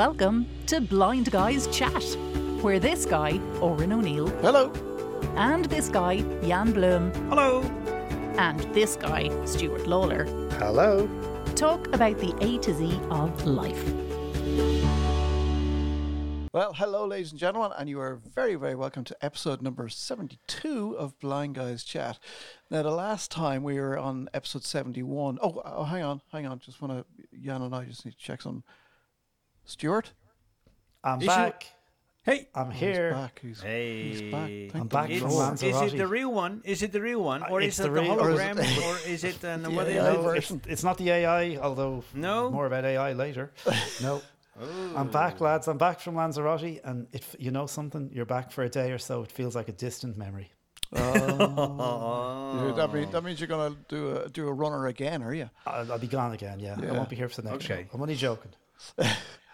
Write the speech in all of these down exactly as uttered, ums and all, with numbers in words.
Welcome to Blind Guys Chat, where this guy, Óran O'Neill. Hello. And this guy, Jan Blum. Hello. And this guy, Stuart Lawler. Hello. Talk about the A to Z of life. Well, hello, ladies and gentlemen, and you are very, very welcome to episode number seventy-two of Blind Guys Chat. Now, the last time we were on episode seventy-one... Oh, oh hang on, hang on. Just want to... Jan and I just need to check something. Stuart? I'm is back. You... Hey. I'm here. He's back. He's, hey. He's back. Thank I'm back from Lanzarote. Is it the real one? Is it the real one? Or uh, is it the, the hologram? Or is it... Or is it uh, what is no, it's, it's not the A I, although no? more about A I later. No. Ooh. I'm back, lads. I'm back from Lanzarote, and if you know something, you're back for a day or so. It feels like a distant memory. Oh. that, mean, that means you're going to do a do a runner again, are you? I'll, I'll be gone again. Yeah. yeah, I won't be here for the next. Okay, show. I'm only joking.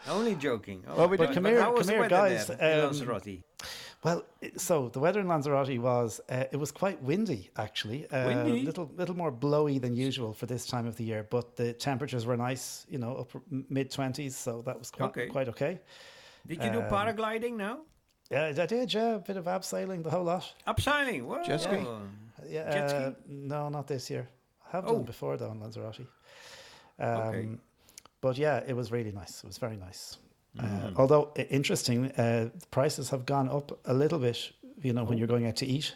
only joking. Oh, well, we but, did, come but here, how come was here, the guys. There, in um, Lanzarote. Well, so the weather in Lanzarote was uh, it was quite windy, actually. Uh, windy, little little more blowy than usual for this time of the year, but the temperatures were nice, you know, upper mid twenties, so that was quite okay. Quite okay. Did you um, do paragliding now? Yeah, I did. Yeah, a bit of abseiling, the whole lot. Abseiling, what? Jet ski? Yeah, yeah uh, jet ski? No, not this year. I have oh. done before though in Lanzarote. Um, okay. But yeah, it was really nice. It was very nice. Uh, mm. Although uh, interesting, uh, prices have gone up a little bit, you know, oh. when you're going out to eat.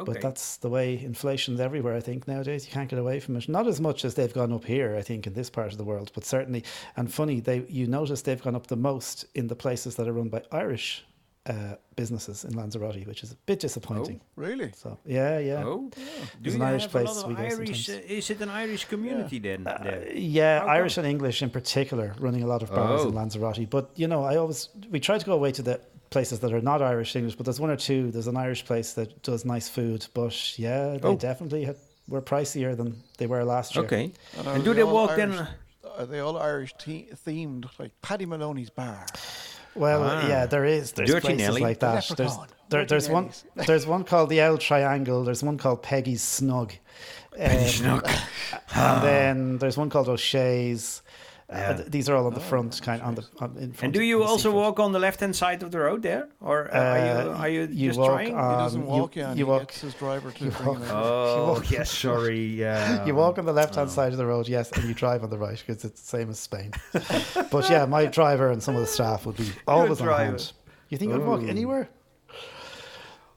Okay. But that's the way inflation's everywhere, I think, nowadays. You can't get away from it. Not as much as they've gone up here, I think, in this part of the world, but certainly. And funny, they you notice they've gone up the most in the places that are run by Irish uh, businesses in Lanzarote, which is a bit disappointing. Oh, really? So yeah, yeah. Oh, yeah. There's an Irish place we go sometimes. Uh, is it an Irish community yeah. then? Uh, yeah, How Irish come? and English in particular, running a lot of bars oh. in Lanzarote. But you know, I always we try to go away to the places that are not Irish English, but there's one or two. There's an Irish place that does nice food, but yeah, they oh. definitely had, were pricier than they were last year. Okay, and, and do they, they walk Irish, in? Are they all Irish te- themed, like Paddy Maloney's bar? Well, ah. yeah, there is. There's Dirty places Nelly. like that. There's, there, there's one. There's one called the El Triangle. There's one called Peggy's Snug. Peggy's um, Snug. And then there's one called O'Shea's. Yeah. Uh, th- these are all on the oh, front, kind on the. On, in front and do you also seafood. walk on the left-hand side of the road there, or uh, uh, are you are you, you just walk, trying? Um, he doesn't walk. You, yeah, you he walk. Gets his driver to bring him. Oh, yes. Sorry. Yeah. You walk on the left-hand oh. side of the road, yes, and you drive on the right because it's the same as Spain. But yeah, my driver and some of the staff would be always on hand. You think Ooh. I'd walk anywhere?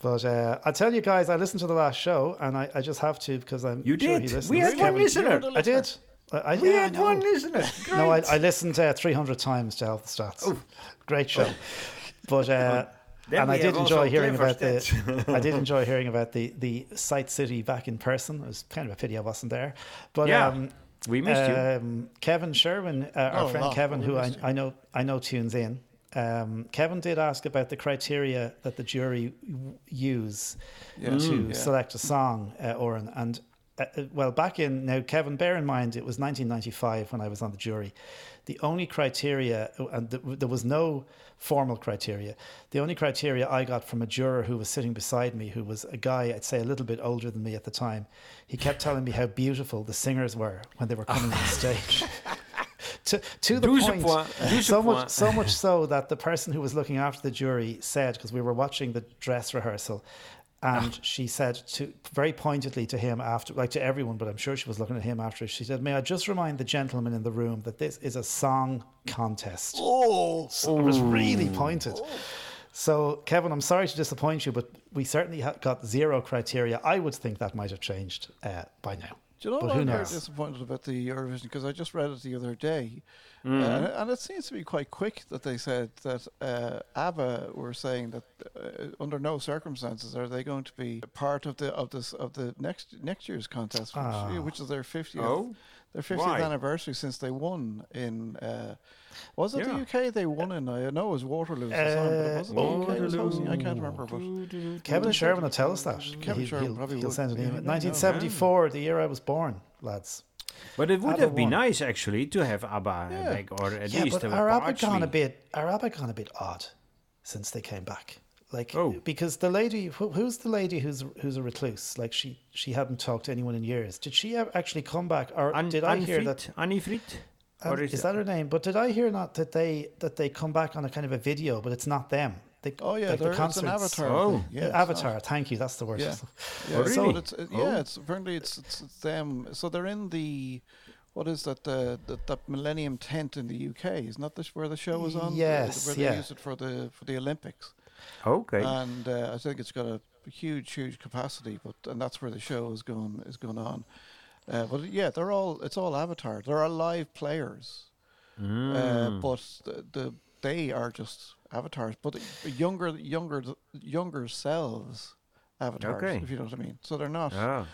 But uh, I tell you guys, I listened to the last show, and I, I just have to because I'm. You sure did. He we had one listener. I did. I, we yeah, had I one, isn't it? Great. No, I, I listened uh, three hundred times to Health Stats. Oh. Great show. Oh. But uh, and I did enjoy hearing about stats. the I did enjoy hearing about the the Sight City back in person. It was kind of a pity I wasn't there. But yeah, um, we missed um, you. Kevin Sherwin, uh, our oh, friend no, Kevin, who I, I know I know tunes in. Um, Kevin did ask about the criteria that the jury w- use yeah. to mm, yeah. select a song, uh, Óran, and. Uh, well, back in now, Kevin, bear in mind, it was nineteen ninety-five when I was on the jury. The only criteria, and th- there was no formal criteria, the only criteria I got from a juror who was sitting beside me, who was a guy, I'd say a little bit older than me at the time, he kept telling me how beautiful the singers were when they were coming on stage. To, to the point, point. so much so much so that the person who was looking after the jury said, because we were watching the dress rehearsal, and she said to very pointedly to him after, like to everyone, but I'm sure she was looking at him after. She said, "May I just remind the gentleman in the room that this is a song contest." Oh, so it was really pointed. Oh. So, Kevin, I'm sorry to disappoint you, but we certainly ha- got zero criteria. I would think that might have changed uh, by now. Do you know what I'm very disappointed about the Eurovision? Because I just read it the other day. Mm. Uh, and it seems to be quite quick that they said that uh, ABBA were saying that uh, under no circumstances are they going to be part of the of this of the next next year's contest, which, oh. which is their fiftieth oh? their fiftieth Why? anniversary since they won in uh, was it yeah. the U K? They won in I know it was Waterloo. Uh, song, but it wasn't Waterloo. The U K was hosting. I can't remember. But Kevin Sherwin will tell us that. Kevin Sherwin he'll, probably he'll will send an email. nineteen seventy-four, the year I was born, lads. But it would ABBA have been won. nice actually to have ABBA yeah. back, or at yeah, least. Yeah, but are ABBA gone a bit? Are ABBA gone a bit odd since they came back? Like oh. because the lady, wh- who's the lady who's who's a recluse? Like she, she hadn't talked to anyone in years. Did she actually come back, or An- did I Anni-Frid? hear that Anni-Frid? Or is, is that her name? But did I hear not that they that they come back on a kind of a video, but it's not them. They, oh yeah, like there the is an avatar. Oh, yeah, avatar. Not, thank you. That's the word. Yeah, yeah. Oh, really? So it's, uh, yeah. It's apparently it's, it's it's them. So they're in the what is that uh, that that Millennium Tent in the U K? Isn't that where the show was on? Yes, where they yeah. used it for the for the Olympics. Okay. And uh, I think it's got a huge, huge capacity, but and that's where the show is going is going on. Uh, but yeah, they're all it's all avatar. There are live players, mm. uh, but the, the they are just avatars, but younger, younger, younger selves avatars. Okay. If you know what I mean. So they're not. Oh.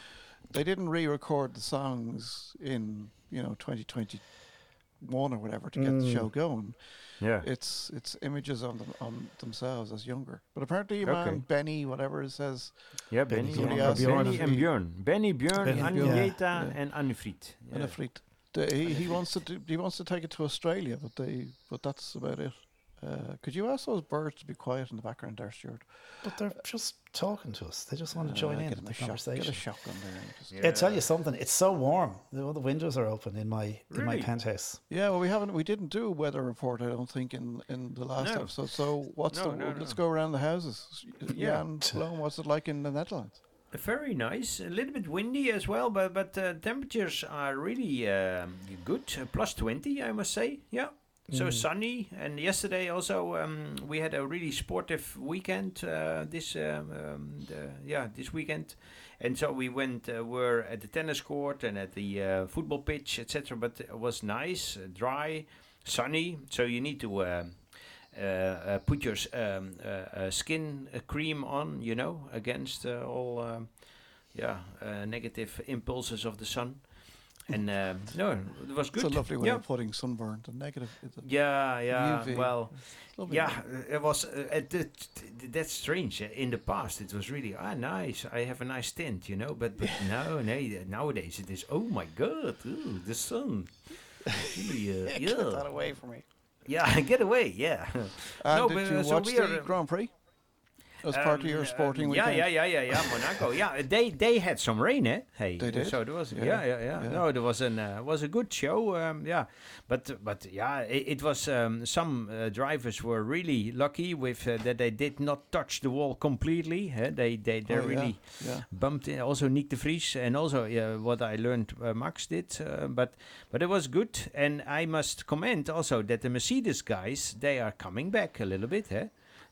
They didn't re-record the songs in you know twenty twenty-one or whatever to mm. get the show going. Yeah. It's it's images on them on themselves as younger. But apparently, okay. man, Benny, whatever it says. Yeah, Benny. Benny, yeah. Benny and Björn. Benny Björn, Annieta, yeah. and Anni-Frid. Yeah. Anni-Frid. The, he, he wants to do, he wants to take it to Australia, but they but that's about it. Uh, could you ask those birds to be quiet in the background there, Stuart? But they're just talking to us. They just want to uh, join in in the shot, conversation. Get a shotgun there. Yeah. I'll tell you something. It's so warm. All the windows are open in my really? in my penthouse. Yeah, well, we haven't. We didn't do a weather report, I don't think, in, in the last no. episode. So what's no, the? No, no. Let's go around the houses. Yeah, and Blum, what's it like in the Netherlands? Very nice, a little bit windy as well, but but uh, temperatures are really um, good, uh, plus twenty, I must say. Yeah, so mm. sunny. And yesterday also um, we had a really sportive weekend. Uh, this um, um, the, yeah, this weekend, and so we went uh, were at the tennis court and at the uh, football pitch, et cetera. But it was nice, dry, sunny. So you need to. Uh, Uh, uh, put your um, uh, uh, skin uh, cream on, you know, against uh, all, um, yeah, uh, negative impulses of the sun. And uh, no, it was good. It's a lovely way yeah. of putting sunburn. The negative. Yeah, yeah. U V. Well, yeah, way. It was. Uh, it, it, it, that's strange. In the past, it was really ah nice. I have a nice tint, you know. But but no, no. Nowadays, it is. Oh my God, ooh, the sun. Really, uh, yeah, yeah. Get that away from me. Yeah, get away, yeah. And no, did but, you uh, so watch we the are, Grand Prix? As um, part of your sporting uh, weekend? Yeah, yeah, yeah, yeah, yeah, Monaco. Yeah, they they had some rain, eh? Hey, they did? So there was, yeah. Yeah, yeah, yeah, yeah. No, there was an uh, was a good show, um, yeah. But, but yeah, it, it was, um, some uh, drivers were really lucky with uh, that they did not touch the wall completely. Eh? They they they oh, really yeah. Yeah. bumped in. Also Nick de Vries, and also uh, what I learned uh, Max did. Uh, but, but it was good. And I must comment also that the Mercedes guys, they are coming back a little bit, eh?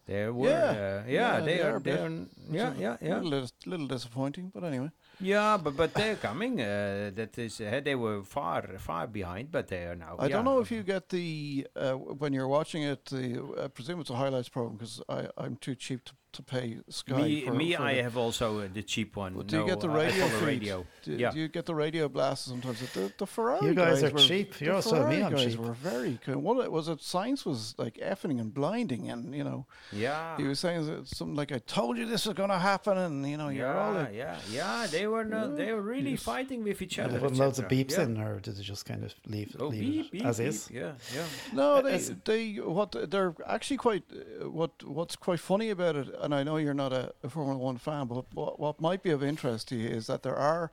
There were, yeah, uh, yeah, yeah, they, they are, are they are, yeah, yeah, yeah. A little, little disappointing, but anyway. Yeah, but but they're coming. Uh, that is, uh, they were far, far behind, but they are now. I yeah. don't know if you get the uh, when you're watching it. The I presume it's a highlights program because I I'm too cheap to, to pay Sky. Me, for, me for I the have also uh, the cheap one. But do no, you get the radio? The radio. Do, yeah. do you get the radio blasts sometimes? The, the Ferrari. You guys, guys are were, cheap. You're also Ferrari me on guys cheap. Were very cool. What was it? Science was like effing and blinding, and you know. Yeah. He was saying something like, "I told you this was going to happen," and you know, you're yeah, all like, yeah, yeah. They They were not, they were really yes. fighting with each other. Did they put loads of beeps yeah. in, or did they just kind of leave, oh, leave beep, it beep, as beep. Is? Yeah, yeah. No, they, they what they're actually quite uh, what what's quite funny about it, and I know you're not a, a Formula One fan, but what, what might be of interest to you is that there are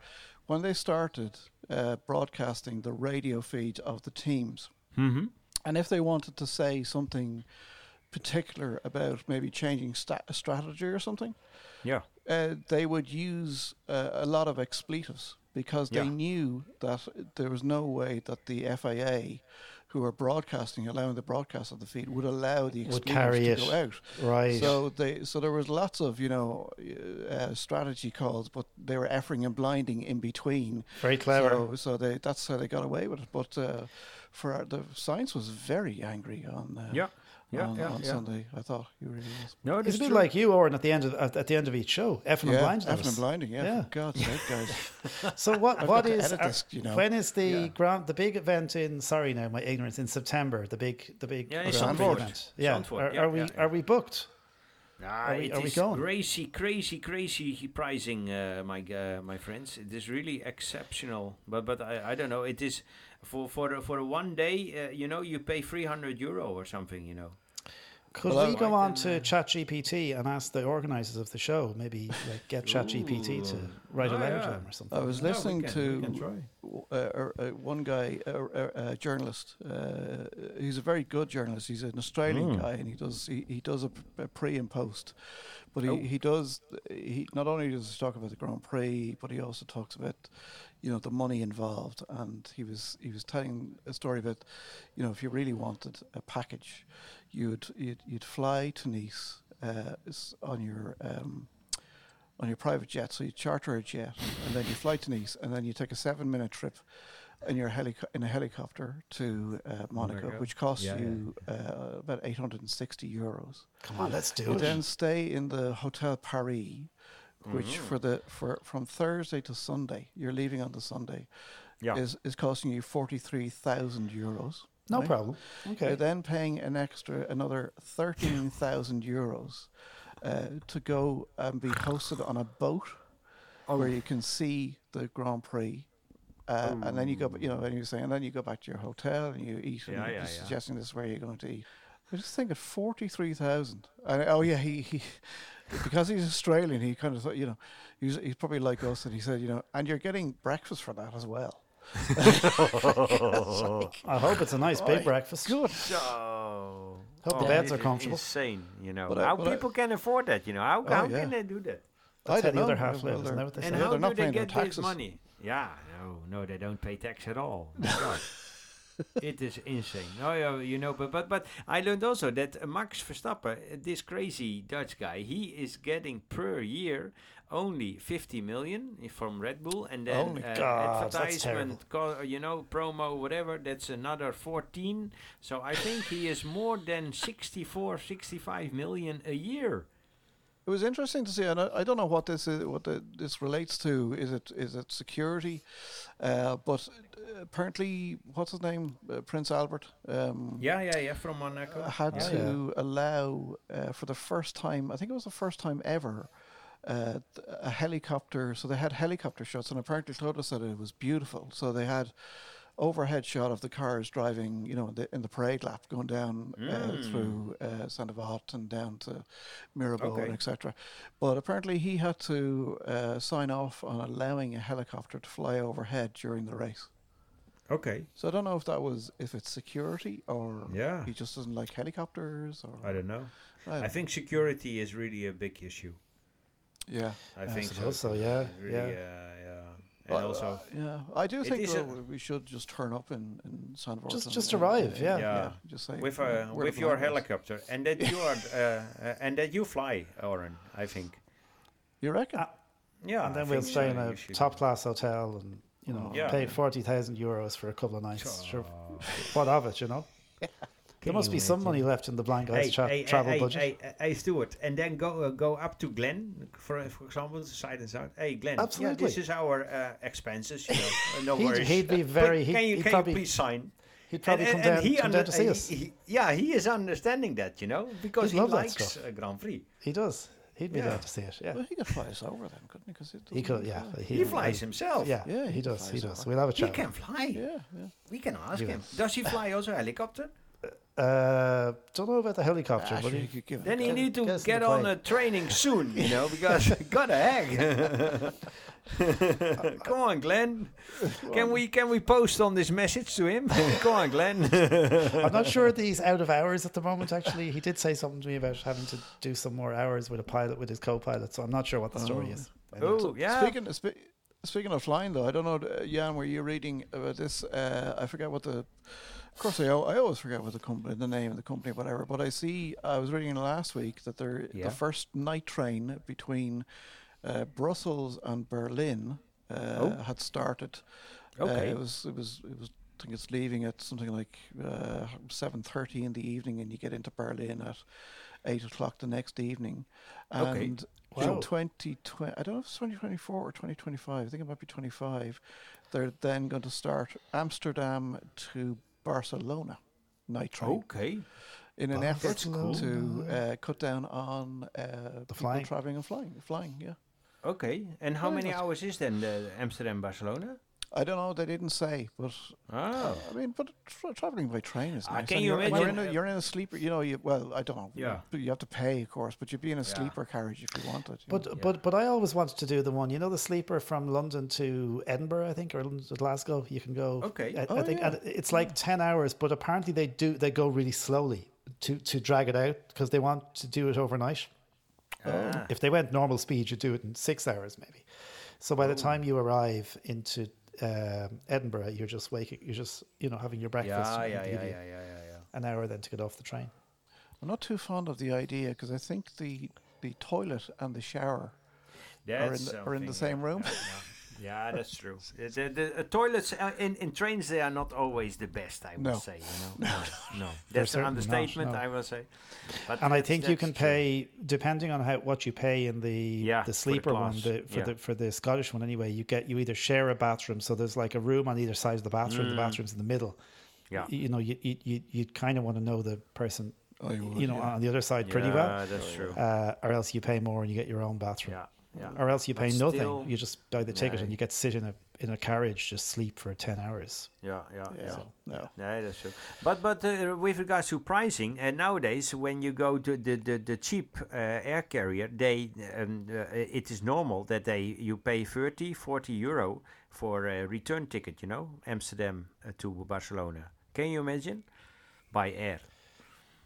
when they started uh, broadcasting the radio feed of the teams, mm-hmm. and if they wanted to say something particular about maybe changing sta- strategy or something. Yeah. Uh, they would use uh, a lot of expletives because yeah. they knew that there was no way that the F I A, who are broadcasting, allowing the broadcast of the feed, would allow the expletives to go out. Right. So they, so there was lots of you know uh, strategy calls, but they were effing and blinding in between. Very clever. So, so they that's how they got away with it. But uh, for our, the science was very angry on. Uh, yeah. Yeah, on, yeah, on yeah. Sunday, I thought you really was. No, it's a bit like you, Oren, at the end of at, at the end of each show, effing yeah, and blinding. Effing and blinding, yeah. yeah. For God's sake, guys. So what? what is? Our, this, you know. When is the yeah. grand? The big event in? Sorry, now my ignorance. In September, the big, the big yeah, grand event. Yeah. Are, are yeah, we yeah, yeah. are we booked? Nah, we, it is crazy, crazy, crazy pricing, uh, my uh, my friends. It is really exceptional, but but I, I don't know. It is for for for one day, uh, you know, you pay three hundred euro or something, you know. Could well, we go on to uh, ChatGPT and ask the organisers of the show, maybe like get ChatGPT to write oh, a letter yeah. to them or something? I was listening no, to uh, uh, one guy, a uh, uh, journalist. Uh, he's a very good journalist. He's an Australian mm. guy, and he does he, he does a, a pre and post. But he, oh. he does he not only does he talk about the Grand Prix, but he also talks about, you know, the money involved. And he was he was telling a story about, you know, if you really wanted a package, you'd you'd, you'd fly to Nice uh, on your um, on your private jet. So you charter a jet, and then you fly to Nice, and then you take a seven minute trip in your helico- in a helicopter to uh, Monaco, Monaco, which costs yeah, you yeah, yeah. Uh, about eight hundred and sixty euros. Come on, let's do you it. You then stay in the Hotel Paris, which mm-hmm. for the for from Thursday to Sunday, you're leaving on the Sunday, yeah. is is costing you forty three thousand euros. No right? problem. Okay. You're then paying an extra another thirteen thousand euros uh, to go and be hosted on a boat, oh. where you can see the Grand Prix. Uh, and then you go, you know, and you say, and then you go back to your hotel and you eat. Yeah, and yeah, he's yeah. suggesting this is where you're going to eat. I just think at forty-three thousand. Oh yeah, he, he because he's Australian, he kind of thought, you know, he's he's probably like us, and he said, you know, and you're getting breakfast for that as well. like, I hope it's a nice big breakfast. Good. Oh, hope oh, the beds it, are comfortable. It's insane, you know. But how but people I, can afford that? You know, how, oh, how yeah. can they do that? That's I don't the know. Other half lives, isn't that what they and say? How they're do not they paying get their taxes. This money? Yeah, no, no, they don't pay tax at all. God. It is insane. No, you know, but, but but I learned also that Max Verstappen, this crazy Dutch guy, he is getting per year only fifty million from Red Bull, and then oh my uh, God, advertisement, co- you know, promo, whatever. That's another fourteen. So I think he is more than sixty-four, sixty-five million a year. It was interesting to see, and I, I don't know what this is, what the, this relates to. Is it is it security? Uh, but apparently, what's his name, uh, Prince Albert? Um, yeah, yeah, yeah, from Monaco. Had yeah, to yeah. allow uh, for the first time. I think it was the first time ever. Uh, a helicopter. So they had helicopter shots, and apparently Clodagh said it was beautiful. So they had overhead shot of the cars driving, you know, in the, in the parade lap, going down mm. uh, through uh, Sandovaat and down to Mirabeau okay. and et cetera. But apparently he had to uh, sign off on allowing a helicopter to fly overhead during the race. Okay. So I don't know if that was, if it's security or yeah. he just doesn't like helicopters. Or I don't know. I, don't I think know. Security is really a big issue. Yeah. I yeah, think so. so. Yeah. Really, yeah. Uh, yeah. And well, also, uh, yeah, I do think well, we should just turn up in, in Sandovaat. Just, and, just arrive, yeah. yeah. yeah just say with a, uh, with your helicopter, is. and that you are, uh, and that you fly, Óran. I think. You reckon? Uh, yeah. And then I we'll stay so in a top-class hotel, and you know, yeah. pay forty thousand euros for a couple of nights. Oh. Sure. What of it, you know? Yeah. There must be some money left in the blind guy's hey, tra- hey, travel hey, budget. Hey, hey, Stuart, and then go uh, go up to Glenn, for for example, side and side. Hey, Glenn, absolutely. Yeah, this is our uh, expenses, you know, no he'd, worries. He'd be very... He, can you, he'd can probably, you please sign? He'd probably and, come, and down, he come under, down to see he, us. He, yeah, he is understanding that, you know, because he likes uh, Grand Prix. He does. He'd be yeah. there to see it. Yeah. Well, he could fly us over then, couldn't he? Cause he could, yeah. He, he flies himself. Yeah, yeah, he does. He does. We'll have a chat. He can fly. Yeah, yeah. We can ask him. Does he fly also a helicopter? Uh, don't know about the helicopter. Ah, but sure, you could give then you need to get on a training soon, you know, because gotta heck. Come on, Glenn. Can we can we post on this message to him? Come on, Glenn. I'm not sure that he's out of hours at the moment. Actually, he did say something to me about having to do some more hours with a pilot, with his co-pilot. So I'm not sure what the story oh. is. Oh, yeah. Speaking of. Spe- Speaking of flying, though, I don't know, uh, Jan, were you reading about this? Uh, I forget what the... Of course, I, o- I always forget what the company, the name of the company, whatever. But I see, I was reading last week that they're yeah. the first night train between uh, Brussels and Berlin uh, oh. had started. Okay. Uh, it was, it was, it was. I think it's leaving at something like uh, seven thirty in the evening, and you get into Berlin at eight o'clock the next evening. Okay. And wow. in twenty twenty, I don't know if it's twenty twenty-four or twenty twenty-five, I think it might be twenty-five, they're then going to start Amsterdam to Barcelona night train. Okay. In an Barcelona. effort to uh, cut down on uh, the flying, traveling and flying, flying, yeah. Okay. And how yeah, many hours is then the Amsterdam Barcelona? I don't know. They didn't say, but ah. I mean, but tra- traveling by train is nice. Uh, can you you're, you're, in a, you're in a sleeper. You know, you, well, I don't know. Yeah. You have to pay, of course, but you'd be in a yeah. sleeper carriage if you wanted. You but know? but yeah. but I always wanted to do the one. You know, the sleeper from London to Edinburgh, I think, or London to Glasgow. You can go. Okay. I, oh, I think yeah. it's like yeah. ten hours, but apparently they do they go really slowly to to drag it out because they want to do it overnight. Ah. If they went normal speed, you'd do it in six hours maybe. So by the time you arrive into um, Edinburgh, you're just waking, you're just, you know, having your breakfast. Yeah, yeah, yeah, yeah, yeah, yeah, yeah. An hour then to get off the train. I'm not too fond of the idea because I think the the toilet and the shower are in the, are in the same yeah, room. Yeah, yeah. yeah, that's true. The, the, the uh, toilets uh, in, in trains, they are not always the best, I would no. say. You know? No, no. no. That's an understatement, not, no. I will say. But and I think you can pay, true. depending on how what you pay in the yeah, the sleeper for the one, the, for yeah. the for the Scottish one anyway, you get you either share a bathroom, so there's like a room on either side of the bathroom, mm. the bathroom's in the middle. Yeah. You, you know, you you you'd kind of want to know the person, oh, you, would, you know, yeah. on the other side pretty yeah, well. That's true. Uh, or else you pay more and you get your own bathroom. Yeah. Yeah. Or else you pay but nothing. Still, you just buy the ticket yeah. and you get to sit in a in a carriage, just sleep for ten hours. Yeah, yeah, yeah. So, yeah. yeah, that's true. But but uh, with regards to pricing, and uh, nowadays when you go to the the, the cheap uh, air carrier, they um, uh, it is normal that they you pay thirty, forty euro for a return ticket. You know, Amsterdam uh, to Barcelona. Can you imagine? By air.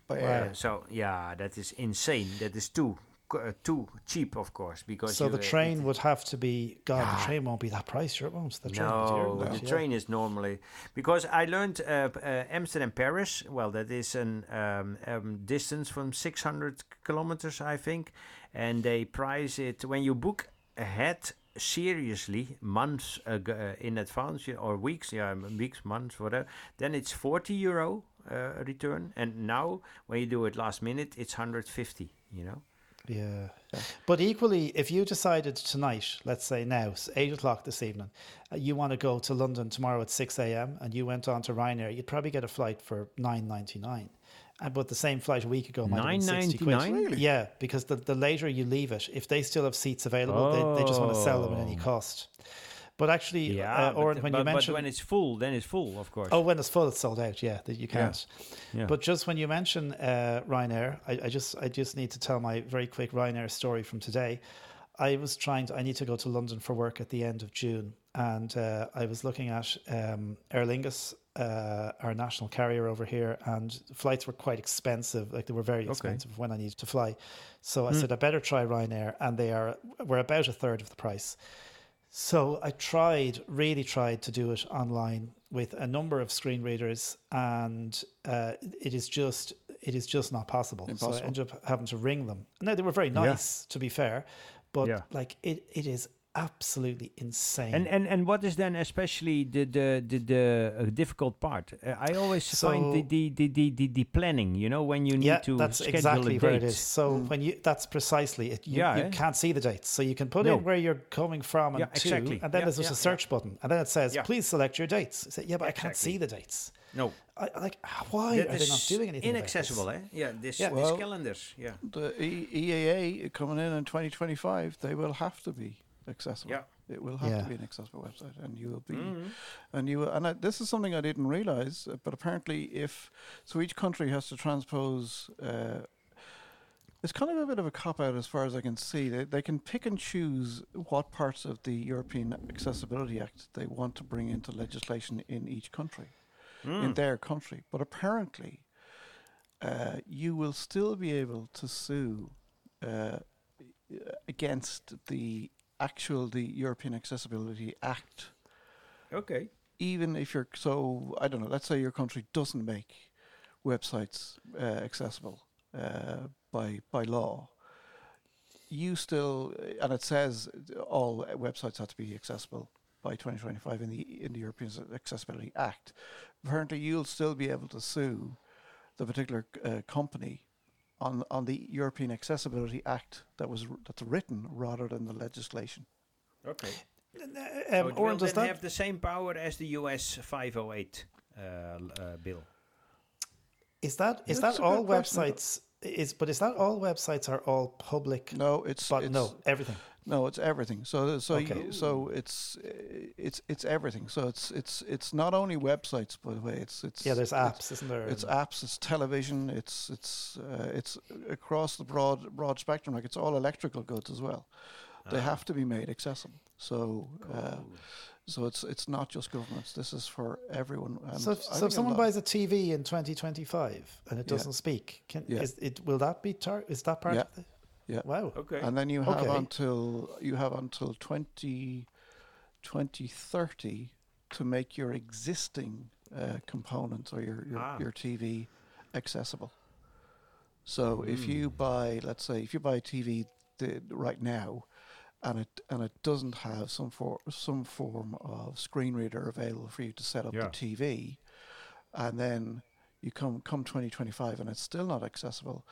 By air. Uh, so yeah, that is insane. That is too. Uh, too cheap, of course, because so the train uh, would have to be God ah. the train won't be that price, it won't the train no, no. the train is normally because I learned uh, uh, Amsterdam Paris, well that is an um, um, distance from six hundred kilometers I think, and they price it when you book ahead seriously months ago, uh, in advance or weeks yeah weeks months whatever, then it's forty euro uh, return, and now when you do it last minute it's one hundred fifty, you know. Yeah. yeah, but equally, if you decided tonight, let's say now, eight o'clock this evening, uh, you want to go to London tomorrow at six a.m. and you went on to Ryanair, you'd probably get a flight for nine ninety-nine. And but the same flight a week ago might have been sixty quid. Really? Yeah, because the, the later you leave it, if they still have seats available, oh. they, they just want to sell them at any cost. But actually, yeah, uh, or but, when but, you mentioned, but when it's full, then it's full, of course. Oh, when it's full, it's sold out. Yeah, that you can't. Yeah. Yeah. But just when you mention uh, Ryanair, I, I just, I just need to tell my very quick Ryanair story from today. I was trying to, I need to go to London for work at the end of June, and uh, I was looking at um, Aer Lingus, uh, our national carrier over here, and flights were quite expensive. Like they were very expensive okay. when I needed to fly. So I mm. said, I better try Ryanair, and they are were about a third of the price. So I tried, really tried to do it online with a number of screen readers, and uh, it is just, it is just not possible. Impossible. So I ended up having to ring them. No, they were very nice, yeah. to be fair, but yeah. like it, it is absolutely insane. And and and what is then especially the the the, the uh, difficult part? Uh, I always so find the the, the the the the planning. You know, when you need yeah, to that's schedule exactly a where date. It is. So mm. when you that's precisely it. You, yeah, you eh? can't see the dates, so you can put no. in where you're coming from and yeah, to, exactly. and then yeah, there's yeah, a search yeah. button, and then it says yeah. please select your dates. I say, yeah, but exactly. I can't see the dates. No, I, like why that are they not doing anything? Inaccessible, eh? Yeah, this yeah. Well, these calendars. Yeah, the E A A coming in in twenty twenty-five, they will have to be accessible. Yeah. It will have yeah. to be an accessible website, and you will be, mm-hmm. and you will, and I, this is something I didn't realize. Uh, but apparently, if so, each country has to transpose. Uh, it's kind of a bit of a cop out, as far as I can see. They they can pick and choose what parts of the European Accessibility Act they want to bring into legislation in each country, mm. in their country. But apparently, uh, you will still be able to sue uh, against the. Actual the European Accessibility Act. Okay. Even if you're so, I don't know. Let's say your country doesn't make websites uh, accessible uh, by by law. You still, and it says all websites have to be accessible by twenty twenty-five in the in the European Accessibility Act. Apparently, you'll still be able to sue the particular uh, company. On, on the European Accessibility Act that was r- that's written rather than the legislation. Okay. Uh, um, so Oran, does that have the same power as the U S five oh eight uh, uh, bill? Is that is that's that all websites? is, but is that all websites are all public? No, it's, but it's no everything. No, it's everything. So, so, okay. you, so it's it's it's everything. So it's it's it's not only websites, by the way. It's it's yeah. There's apps, it's, isn't there? It's apps. It's television. It's it's uh, it's across the broad broad spectrum. Like it's all electrical goods as well. Ah. They have to be made accessible. So, uh, so it's it's not just governments. This is for everyone. And so, if, so if someone buys a T V in twenty twenty-five and it doesn't yeah. speak, can yeah. is it will that be tar- is that part? Yeah. Of the- Yeah. Wow. Okay. And then you have okay. until you have until twenty thirty to make your existing uh, components or your your, ah. your T V accessible. So mm. if you buy, let's say, if you buy a T V th- right now, and it and it doesn't have some for some form of screen reader available for you to set up yeah. the T V, and then you come come twenty twenty-five and it's still not accessible.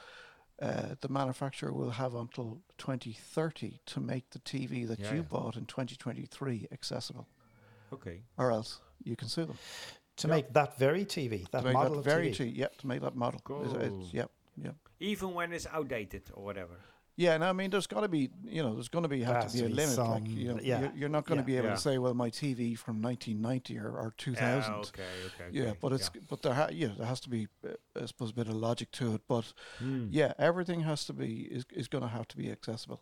Uh, the manufacturer will have until twenty thirty to make the T V that yeah, you yeah. bought in twenty twenty-three accessible. Okay. Or else you can sue them. To yeah. make that very T V, that model of T V. To make that very T V, yeah, to make that model. Cool. It's, it's, yeah, yeah. Even when it's outdated or whatever. Yeah, and I mean, there's got to be, you know, there's going to be have to be a limit. Like, you know, yeah. you're, you're not going to yeah. be able yeah. to say, well, my T V from nineteen ninety or, or two thousand. Yeah, okay, okay. Yeah, okay. but it's yeah. but there, ha- yeah, there has to be, uh, I suppose, a bit of logic to it. But mm. yeah, everything has to be is is going to have to be accessible.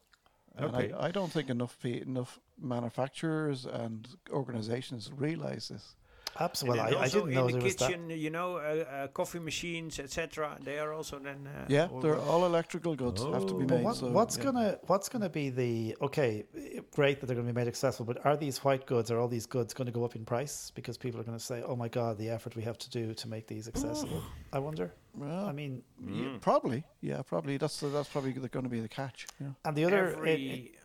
And okay. I, I don't think enough pe- enough manufacturers and organizations realize this. Absolutely, I, I didn't know there was that. In the kitchen, you know, uh, uh, coffee machines, et cetera. They are also then. Uh, yeah, all they're all electrical goods oh. have to be but made. What, so what's yeah. gonna What's gonna be the okay? Great that they're gonna be made accessible, but are these white goods? Are all these goods gonna go up in price because people are gonna say, "Oh my God, the effort we have to do to make these accessible"? I wonder. Well, I mean, mm. yeah, probably. Yeah, probably. That's the, that's probably going to be the catch. Yeah. And the other. Every it, it,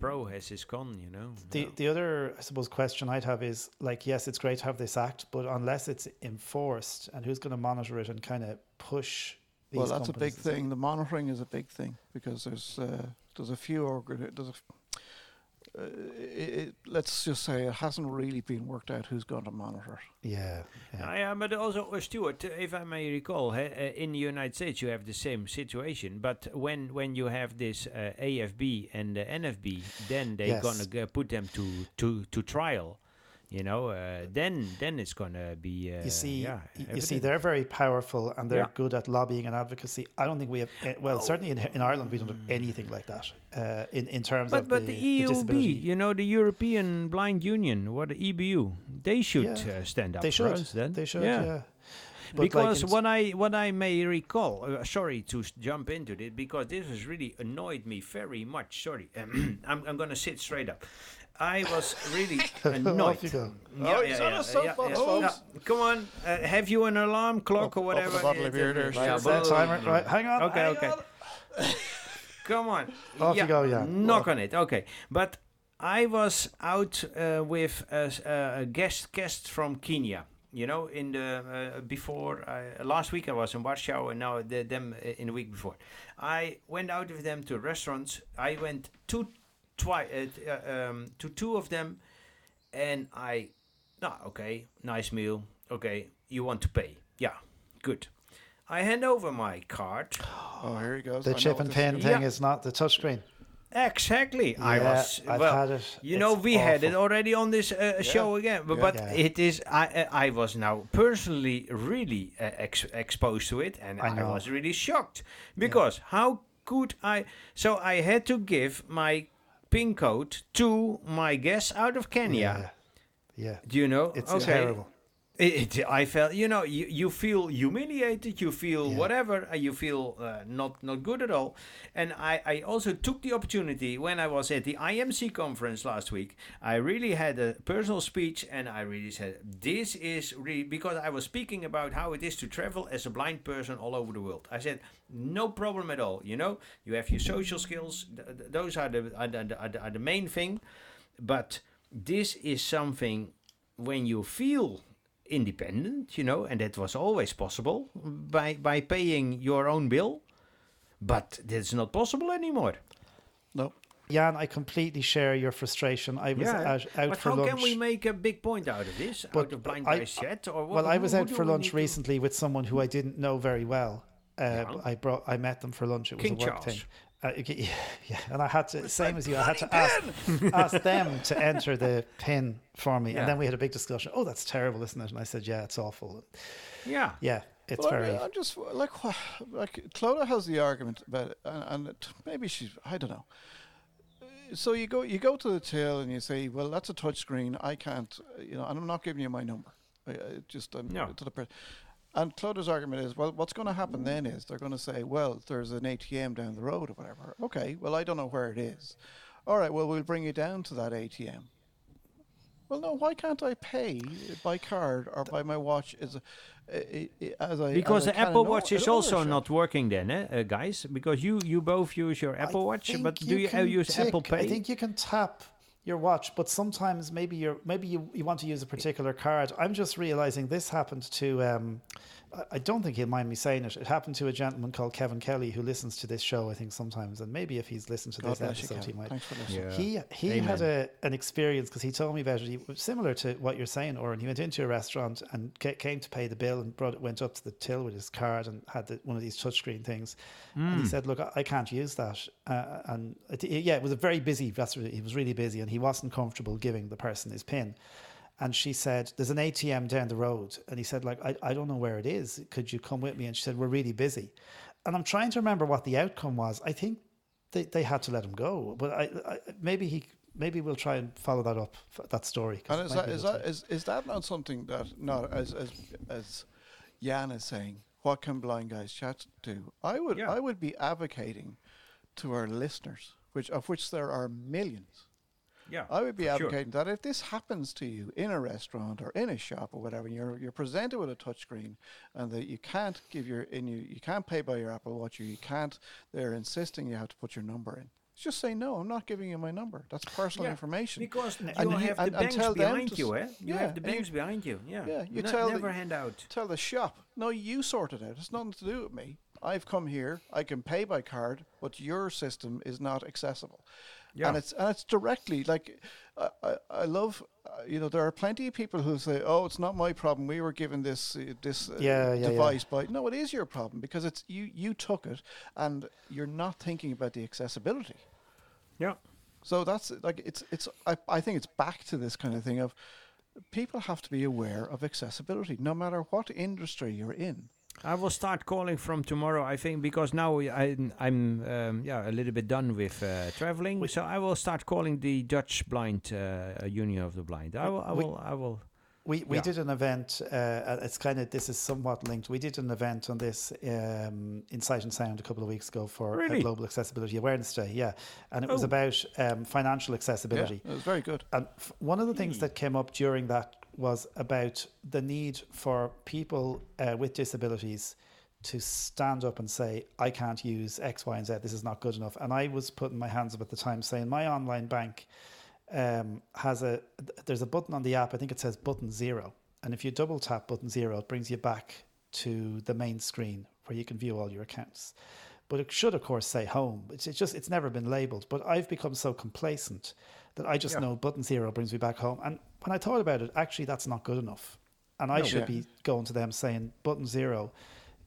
Pro has his con, you know. The no. the other, I suppose, question I'd have is like, yes, it's great to have this act, but unless it's enforced, and who's going to monitor it and kind of push these? Well, that's companies a big thing. It? The monitoring is a big thing because there's uh, there's a few organ. There's a, uh, it, it, let's just say it hasn't really been worked out who's going to monitor it. Yeah, yeah. I, uh, but also, uh, Stuart, if I may recall, uh, in the United States you have the same situation. But when, when you have this uh, A F B and the N F B, then they're yes. gonna g- put them to to, to trial. You know, uh, then then it's gonna be. Uh, you see, yeah, you see, they're very powerful and they're yeah. good at lobbying and advocacy. I don't think we have. Uh, well, oh. certainly in, in Ireland, we don't have anything like that. Uh, in in terms but, of but the, the E U B, the you know, the European Blind Union, what the E B U, they should yeah. uh, stand up. They should. For us, then. They should. Yeah. yeah. But because like what I what I may recall, uh, sorry to s- jump into this, because this has really annoyed me very much. Sorry, I'm I'm gonna sit straight up. I was really annoyed. yeah, oh, yeah, yeah, so yeah, yeah. Oh. No, come on, uh, have you an alarm clock oh, or whatever? Bottle of beer there. Right, timer, right? Hang on. Okay, hang okay. On. Come on. Off yeah, you go, yeah. Knock well. on it. Okay, but I was out uh, with a, a guest guest from Kenya. You know, in the uh, before I, last week I was in Warsaw, and now the, them uh, in the week before, I went out with them to restaurants. I went two. Twi- uh, uh, um, to two of them, and I, ah, okay, nice meal, okay, you want to pay, yeah, good. I hand over my card. Oh, here he goes. The I chip and pin thing yeah. is not the touchscreen. Exactly. Yeah, I was. I've well, had it. You know, it's we awful. had it already on this uh, yeah. show again, but, yeah, but yeah. it is. I I was now personally really uh, ex- exposed to it, and I, I was really shocked because yeah. how could I? So I had to give my pin code to my guest out of Kenya. Yeah, yeah. Do you know? It's okay. terrible. It, it, I felt, you know, you, you feel humiliated, you feel yeah. whatever, you feel uh, not not good at all. And I, I also took the opportunity when I was at the I M C conference last week. I really had a personal speech, and I really said, this is really, because I was speaking about how it is to travel as a blind person all over the world. I said, no problem at all, you know, you have your social skills, th- th- those are the, are, the, are, the, are the main thing. But this is something when you feel independent, you know, and that was always possible by by paying your own bill, but that's not possible anymore. No. Jan, I completely share your frustration. I was yeah. out, out but for lunch. But how can we make a big point out of this? But out of blind I, guy's chat? Or what, well, who, I was out for lunch recently to? with someone who I didn't know very well, Uh, yeah. I brought. I met them for lunch. It was King a work Charles. thing. Uh, yeah, yeah, and I had to, same as you, I had to ask, ask them to enter the pin for me. Yeah. And then we had a big discussion. Oh, that's terrible, isn't it? And I said, yeah, it's awful. Yeah. Yeah, it's well, very... I mean, I'm just, like, like Clodagh has the argument about it, and, and maybe she's, I don't know. So you go you go to the till and you say, well, that's a touch screen. I can't, you know, and I'm not giving you my number. I, I just, I'm no. to the person. And Clodagh's argument is, well, what's going to happen then is they're going to say, well, there's an A T M down the road or whatever. Okay, well, I don't know where it is. All right, well, we'll bring you down to that A T M. Well, no, why can't I pay by card or by my watch as, a, as I Because as the Apple Watch is also not working then, eh, guys? Because you, you both use your Apple I Watch, but do you, you use tick. Apple Pay? I think you can tap your watch, but sometimes maybe you're maybe you, you want to use a particular card. I'm just realizing this happened to um I don't think he'll mind me saying it. It happened to a gentleman called Kevin Kelly who listens to this show, I think, sometimes. And maybe if he's listened to God this episode, he might. Yeah. He he Amen. had a, an experience because he told me about it. He was similar to what you're saying, Oren. He went into a restaurant and ca- came to pay the bill and brought it, went up to the till with his card and had the, one of these touchscreen things. Mm. And he said, look, I, I can't use that. Uh, and it, yeah, it was a very busy restaurant. He was really busy and he wasn't comfortable giving the person his pin. And she said, there's an A T M down the road. And he said, like, I, I don't know where it is. Could you come with me? And she said, we're really busy. And I'm trying to remember what the outcome was. I think they, they had to let him go. But I, I maybe he maybe we'll try and follow that up, that story. And is that, is, that, is, is that not something that, not as, as as Jan is saying, what can blind guys chat do? I would yeah. I would be advocating to our listeners, which of which there are millions. Yeah, I would be advocating sure. that if this happens to you in a restaurant or in a shop or whatever, and you're you're presented with a touchscreen, and that you can't give your in you you can't pay by your Apple Watch, or you can't. They're insisting you have to put your number in. Just say no. I'm not giving you my number. That's personal yeah, information. Because and you have and, the banks behind you, eh? You yeah, have the banks behind you. Yeah. Yeah. You no, tell never the, hand out. Tell the shop. No, you sort it out. It's nothing to do with me. I've come here. I can pay by card, but your system is not accessible. Yeah. And it's and it's directly like uh, I I love uh, you know there are plenty of people who say, oh, it's not my problem, we were given this uh, this uh, yeah, yeah, device yeah. by no it is your problem because it's you you took it and you're not thinking about the accessibility. Yeah. So that's like it's it's I, I think it's back to this kind of thing of people have to be aware of accessibility no matter what industry you're in. I will start calling from tomorrow, I think, because now I, I'm um, yeah a little bit done with uh, traveling. We so I will start calling the Dutch Blind uh, Union of the Blind. I will. I will. We, I will we we yeah. did an event. Uh, it's kind of this is somewhat linked. We did an event on this um, in Sight and Sound a couple of weeks ago for really? Global Accessibility Awareness Day. Yeah, and it oh. was about um, financial accessibility. Yeah, it was very good. And f- one of the things mm. that came up during that was about the need for people uh, with disabilities to stand up and say, I can't use X, Y, and Z, this is not good enough. And I was putting my hands up at the time saying, my online bank um, has a, there's a button on the app, I think it says button zero. And if you double tap button zero, it brings you back to the main screen where you can view all your accounts. But it should, of course, say home. It's, it's just, it's never been labeled. But I've become so complacent that I just yeah. know button zero brings me back home. And when I thought about it, actually, that's not good enough. And I no, should yeah. be going to them saying, button zero,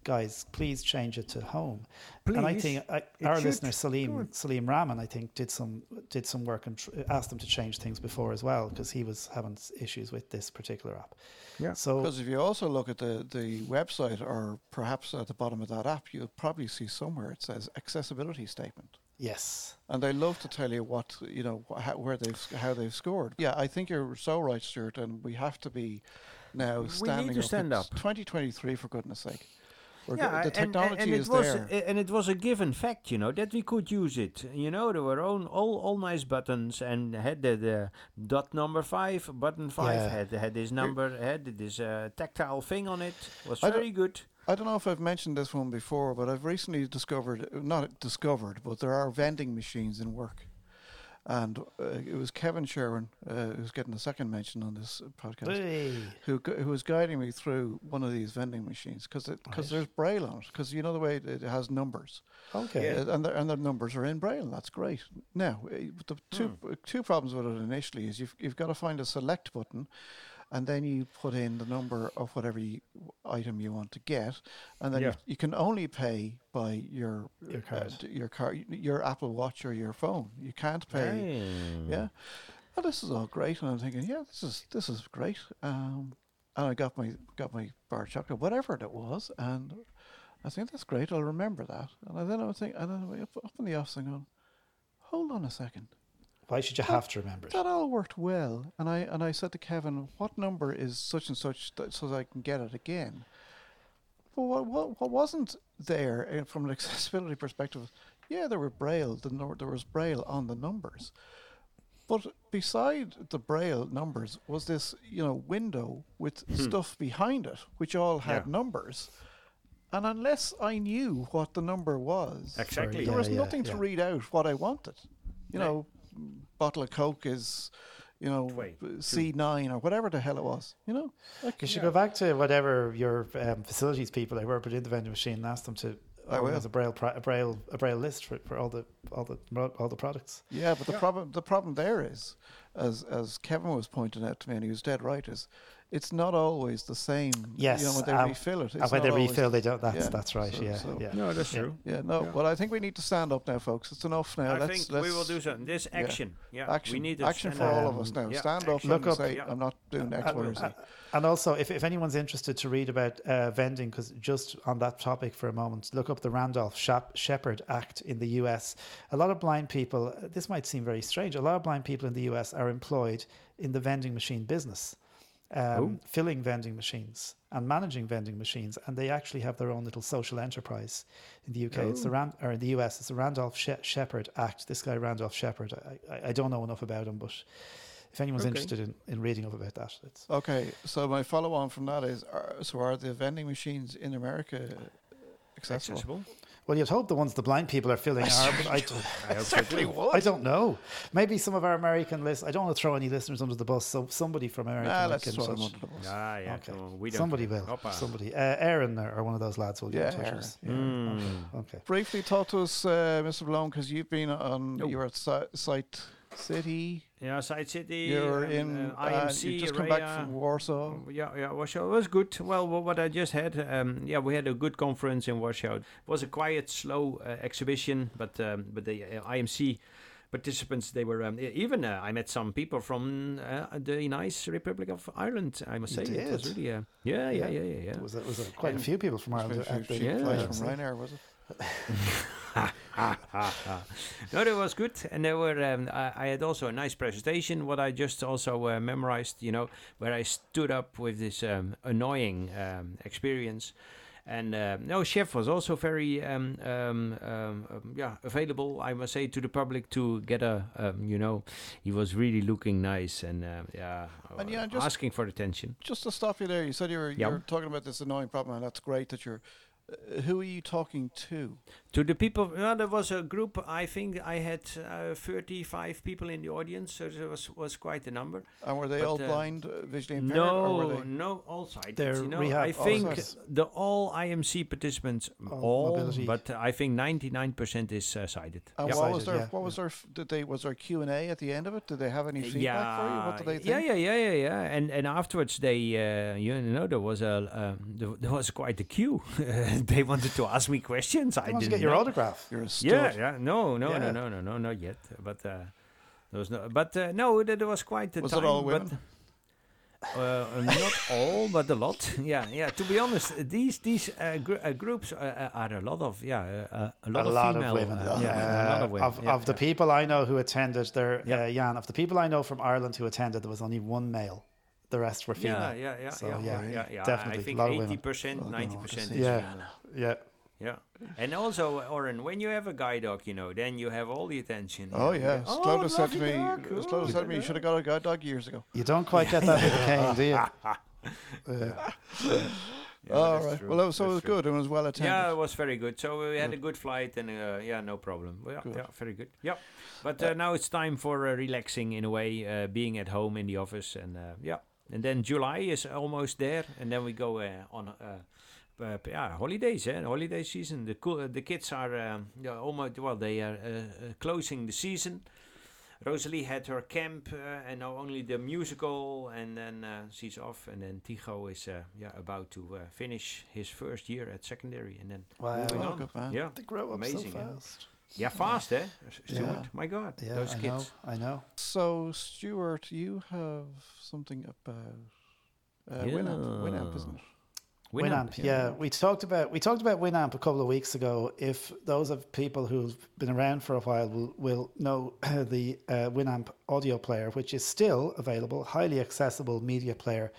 guys, please change it to home. Please. And I think I, our should. listener, Salim Salim Rahman, I think, did some did some work and tr- asked them to change things before as well, because he was having issues with this particular app. Yeah. So because if you also look at the, the website or perhaps at the bottom of that app, you'll probably see somewhere it says accessibility statement. Yes, and they love to tell you what you know, wh- how, where they've how they've scored. Yeah, I think you're so right, Stuart, and we have to be now standing we need to up. Stand up. twenty twenty-three, for goodness' sake. Or yeah, the technology and, and is it was there, a, and it was a given fact, you know, that we could use it. You know, there were all all, all nice buttons, and had the, the dot number five button five yeah. had had this number had this uh, tactile thing on it. Was I very good. I don't know if I've mentioned this one before, but I've recently discovered, not discovered, but there are vending machines in work. And uh, it was Kevin Sherwin, uh, who's getting a second mention on this podcast, hey. who gu- who was guiding me through one of these vending machines, because because there's Braille on it, because you know the way it, it has numbers. Okay. Yeah. And, the, and the numbers are in Braille, that's great. Now, uh, the two hmm. p- two problems with it initially is you've you've got to find a select button, and then you put in the number of whatever you, item you want to get, and then yeah. you, you can only pay by your your, card. Uh, your car, your Apple Watch or your phone. You can't pay. Damn. Yeah. Well, this is all great, and I'm thinking, yeah, this is this is great. Um, and I got my got my bar chocolate, whatever it was, and I think that's great. I'll remember that. And then I was thinking, and then up, up in the office, I'm going, hold on a second. Why should you that, have to remember it? That all worked well, and I and I said to Kevin, "What number is such and such, that, so that I can get it again?" But what what, what wasn't there from an accessibility perspective? Yeah, there were braille. The no, there was braille on the numbers, but beside the braille numbers was this, you know, window with hmm. stuff behind it, which all had yeah. numbers. And unless I knew what the number was, exactly, there was yeah, nothing yeah, to yeah. read out what I wanted. You right. know, bottle of Coke is, you know, Wait, C nine or whatever the hell it was. You know, like, you should yeah. go back to whatever your um, facilities people they were, put in the vending machine and ask them to. I will. There's a braille, a braille, a braille list for, for all the all the all the products. Yeah, but the yeah. problem the problem there is, as as Kevin was pointing out to me, and he was dead right, is it's not always the same. Yes, you know, when they um, refill it. It's when they refill, they don't. That's yeah. that's right. So, yeah, so. yeah, no, that's yeah. true. Yeah, no. Yeah. Well, I think we need to stand up now, folks. It's enough now. I let's, think let's, we will do something. There's action. Yeah, yeah. action. We need action for um, all of us now. Yeah. Stand action. up. Look and up. Say, yeah. I'm not doing uh, X, uh, Y, or Z. And also, if if anyone's interested to read about uh, vending, because just on that topic for a moment, look up the Randolph Shepherd Act in the U S. A lot of blind people. This might seem very strange. A lot of blind people in the U S are employed in the vending machine business. Um, filling vending machines and managing vending machines, and they actually have their own little social enterprise in the U K. Ooh. It's the Rand- or in the U S, it's the Randolph she- Shepherd Act. This guy Randolph Shepherd, I, I, I don't know enough about him, but if anyone's okay. interested in, in reading up about that, it's okay. So my follow on from that is: are, so are the vending machines in America accessible? accessible? Well, you'd hope the ones the blind people are filling are, but I, d- I certainly would. I don't know. Maybe some of our American listeners, I don't want to thw any listeners under the bus, so somebody from America nah, can throw them under the bus. Ah, yeah, okay. Well, we don't somebody will. Opa. Somebody. Uh, Aaron or one of those lads will get yeah, in touch with us. Yeah. Mm. Okay. okay. Briefly talk to us, uh, Mister Blum, because you've been on, nope. you were at si- Site City. Yeah, Side City. You're in uh, I M C. Uh, you just come Raya. back from Warsaw. Yeah, yeah, Warsaw was good. Well, what I just had, um, yeah, we had a good conference in Warsaw. It was a quiet, slow uh, exhibition, but um, but the uh, I M C participants, they were um, even. Uh, I met some people from uh, the nice Republic of Ireland. I must say, you did. It was really a, yeah, yeah, yeah, yeah, yeah. Was it was it quite um, a few people from Ireland? Few, few, yeah, yeah. From Ryanair, was it? No, that was good, and there were. Um, I, I had also a nice presentation. What I just also uh, memorized, you know, where I stood up with this um, annoying um, experience, and uh, no, Chef was also very, um, um, um, yeah, available. I must say to the public to get a, um, you know, he was really looking nice and um, yeah, and yeah, just asking for attention. Just to stop you there, you said you were, yep. you were talking about this annoying problem, and that's great that you're. Who are you talking to? To the people. No, there was a group. I think I had uh, thirty-five people in the audience, so there was was quite a number. And were they but, all uh, blind, uh, visually impaired? No, or were they no, all sighted. You know, I think the all I M C participants, all, all mobility. But uh, I think ninety-nine percent is uh, sighted. And yep. what was their? Yeah. What was their? Did they? Was there Q and A at the end of it? Did they have any feedback yeah, for you? What did they think? Yeah, yeah, yeah, yeah, yeah. And and afterwards, they, uh, you know, there was a um, there, there was quite a queue. They wanted to ask me questions. I didn't get your know. autograph. You're a yeah, yeah, no, no, yeah. no, no, no, no, not yet. But uh, there was no. But uh, no, there was quite a was time. Was it all women? But, uh, not all, but a lot. Yeah, yeah. To be honest, these these uh, gr- uh, groups uh, are a lot of yeah, uh, a lot a of lot female. Of women. Uh, yeah, uh, a lot of women. Of, yeah, of yeah. the people I know who attended, there, yeah. uh, Jan. Of the people I know from Ireland who attended, there was only one male. The rest were female. Yeah, yeah, yeah, so, yeah, yeah, yeah, yeah. Definitely, I think eighty percent, ninety percent is yeah. female. Yeah, yeah. And also, Oren, when you have a guide dog, you know, then you have all the attention. Oh yeah, oh, Clodagh said to me, Clodagh said to me, you should have got a guide dog years ago. You don't quite get that with a cane, do you? yeah. yeah. Yeah, all right. True. Well, so that's it was true. good. It was well attended. Yeah, it was very good. So we had good. a good flight, and uh, yeah, no problem. Well, yeah, yeah, very good. Yeah, but uh, uh, now it's time for uh, relaxing in a way, uh, being at home in the office, and uh, yeah, and then July is almost there, and then we go uh, on uh, uh, yeah holidays, eh? Holiday season. The cool, uh, the kids are um, almost well, they are uh, uh, closing the season. Rosalie had her camp uh, and now only the musical, and then uh, she's off. And then Tycho is uh, yeah about to uh, finish his first year at secondary, and then wow, on. Man. Yeah, they grow up amazing, so fast. Yeah, fast, eh, Stuart? Yeah. My God, yeah, those I kids. Know, I know. So, Stuart, you have something about uh, yeah. Winamp, Winamp, isn't it? Winamp, Winamp yeah. yeah. We talked about we talked about Winamp a couple of weeks ago. If those of people who've been around for a while will, will know the uh, Winamp audio player, which is still available, highly accessible media player,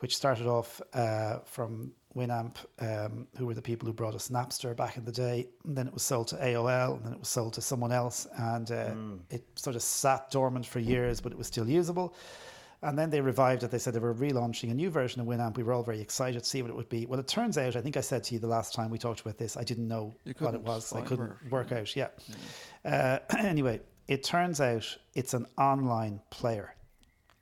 which started off uh, from Winamp, um, who were the people who brought us Napster back in the day. And then it was sold to A O L, and then it was sold to someone else. And uh, mm. it sort of sat dormant for years, but it was still usable. And then they revived it. They said they were relaunching a new version of Winamp. We were all very excited to see what it would be. Well, it turns out, I think I said to you the last time we talked about this, I didn't know what it was. I couldn't work out. Yeah. yeah. Uh, anyway, it turns out it's an online player.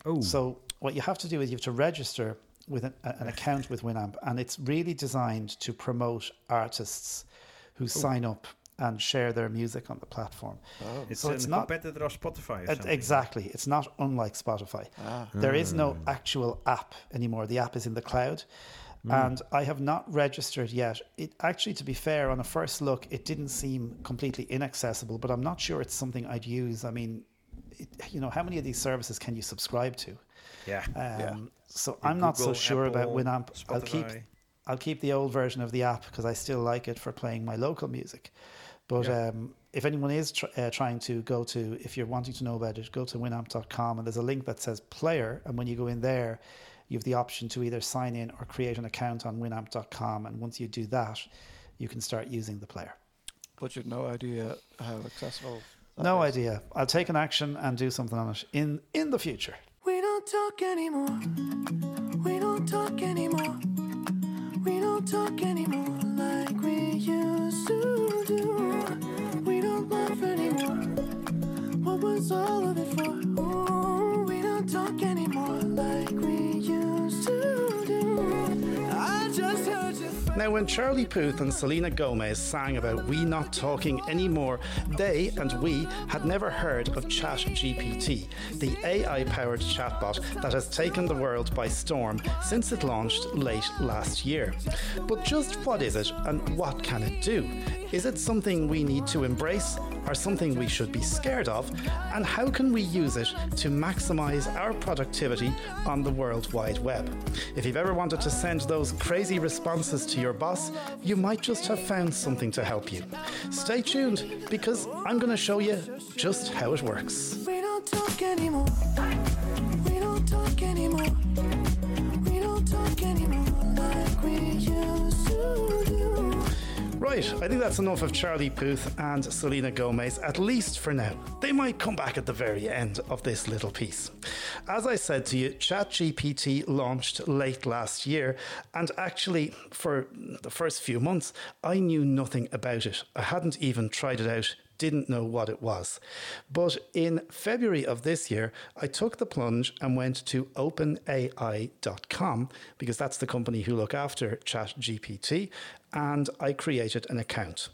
Oh. So what you have to do is you have to register with an, a, an account with Winamp. And it's really designed to promote artists who oh. sign up and share their music on the platform. Oh. It's so it's not competitor of Spotify. Or it, exactly. It's not unlike Spotify. Ah. There mm. is no actual app anymore. The app is in the cloud. Mm. And I have not registered yet. It actually, to be fair, on a first look, it didn't seem completely inaccessible, but I'm not sure it's something I'd use. I mean, it, you know, how many of these services can you subscribe to? Yeah. Um, yeah. So in I'm Google, not so sure Apple, about Winamp. Spotify. I'll keep I'll keep the old version of the app because I still like it for playing my local music. But yeah. um, if anyone is tr- uh, trying to go to, if you're wanting to know about it, go to winamp dot com and there's a link that says player. And when you go in there, you have the option to either sign in or create an account on winamp dot com. And once you do that, you can start using the player. But you've no idea how accessible that No is. idea. I'll take an action and do something on it in, in the future. We don't talk anymore. We don't talk anymore. We don't talk anymore like we used to do. We don't laugh anymore. What was all of it for? Ooh, we don't talk anymore like we used to do. I just heard you say. Now, when Charlie Puth and Selena Gomez sang about we not talking anymore, they and we had never heard of ChatGPT, the A I-powered chatbot that has taken the world by storm since it launched late last year. But just what is it and what can it do? Is it something we need to embrace or something we should be scared of? And how can we use it to maximize our productivity on the World Wide Web? If you've ever wanted to send those crazy responses to your boss, you might just have found something to help you. Stay tuned, because I'm going to show you just how it works. We don't talk anymore. We don't talk anymore. We don't talk anymore like we used to do. Right, I think that's enough of Charlie Puth and Selena Gomez, at least for now. They might come back at the very end of this little piece. As I said to you, ChatGPT launched late last year, and actually for the first few months, I knew nothing about it. I hadn't even tried it out, didn't know what it was. But in February of this year, I took the plunge and went to open A I dot com, because that's the company who look after ChatGPT, and I created an account.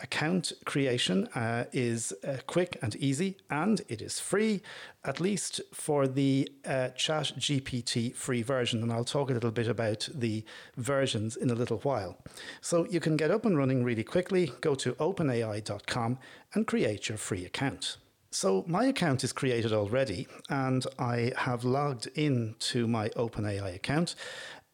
Account creation uh, is uh, quick and easy, and it is free, at least for the uh, ChatGPT free version. And I'll talk a little bit about the versions in a little while. So you can get up and running really quickly. Go to open A I dot com and create your free account. So my account is created already, and I have logged in to my OpenAI account.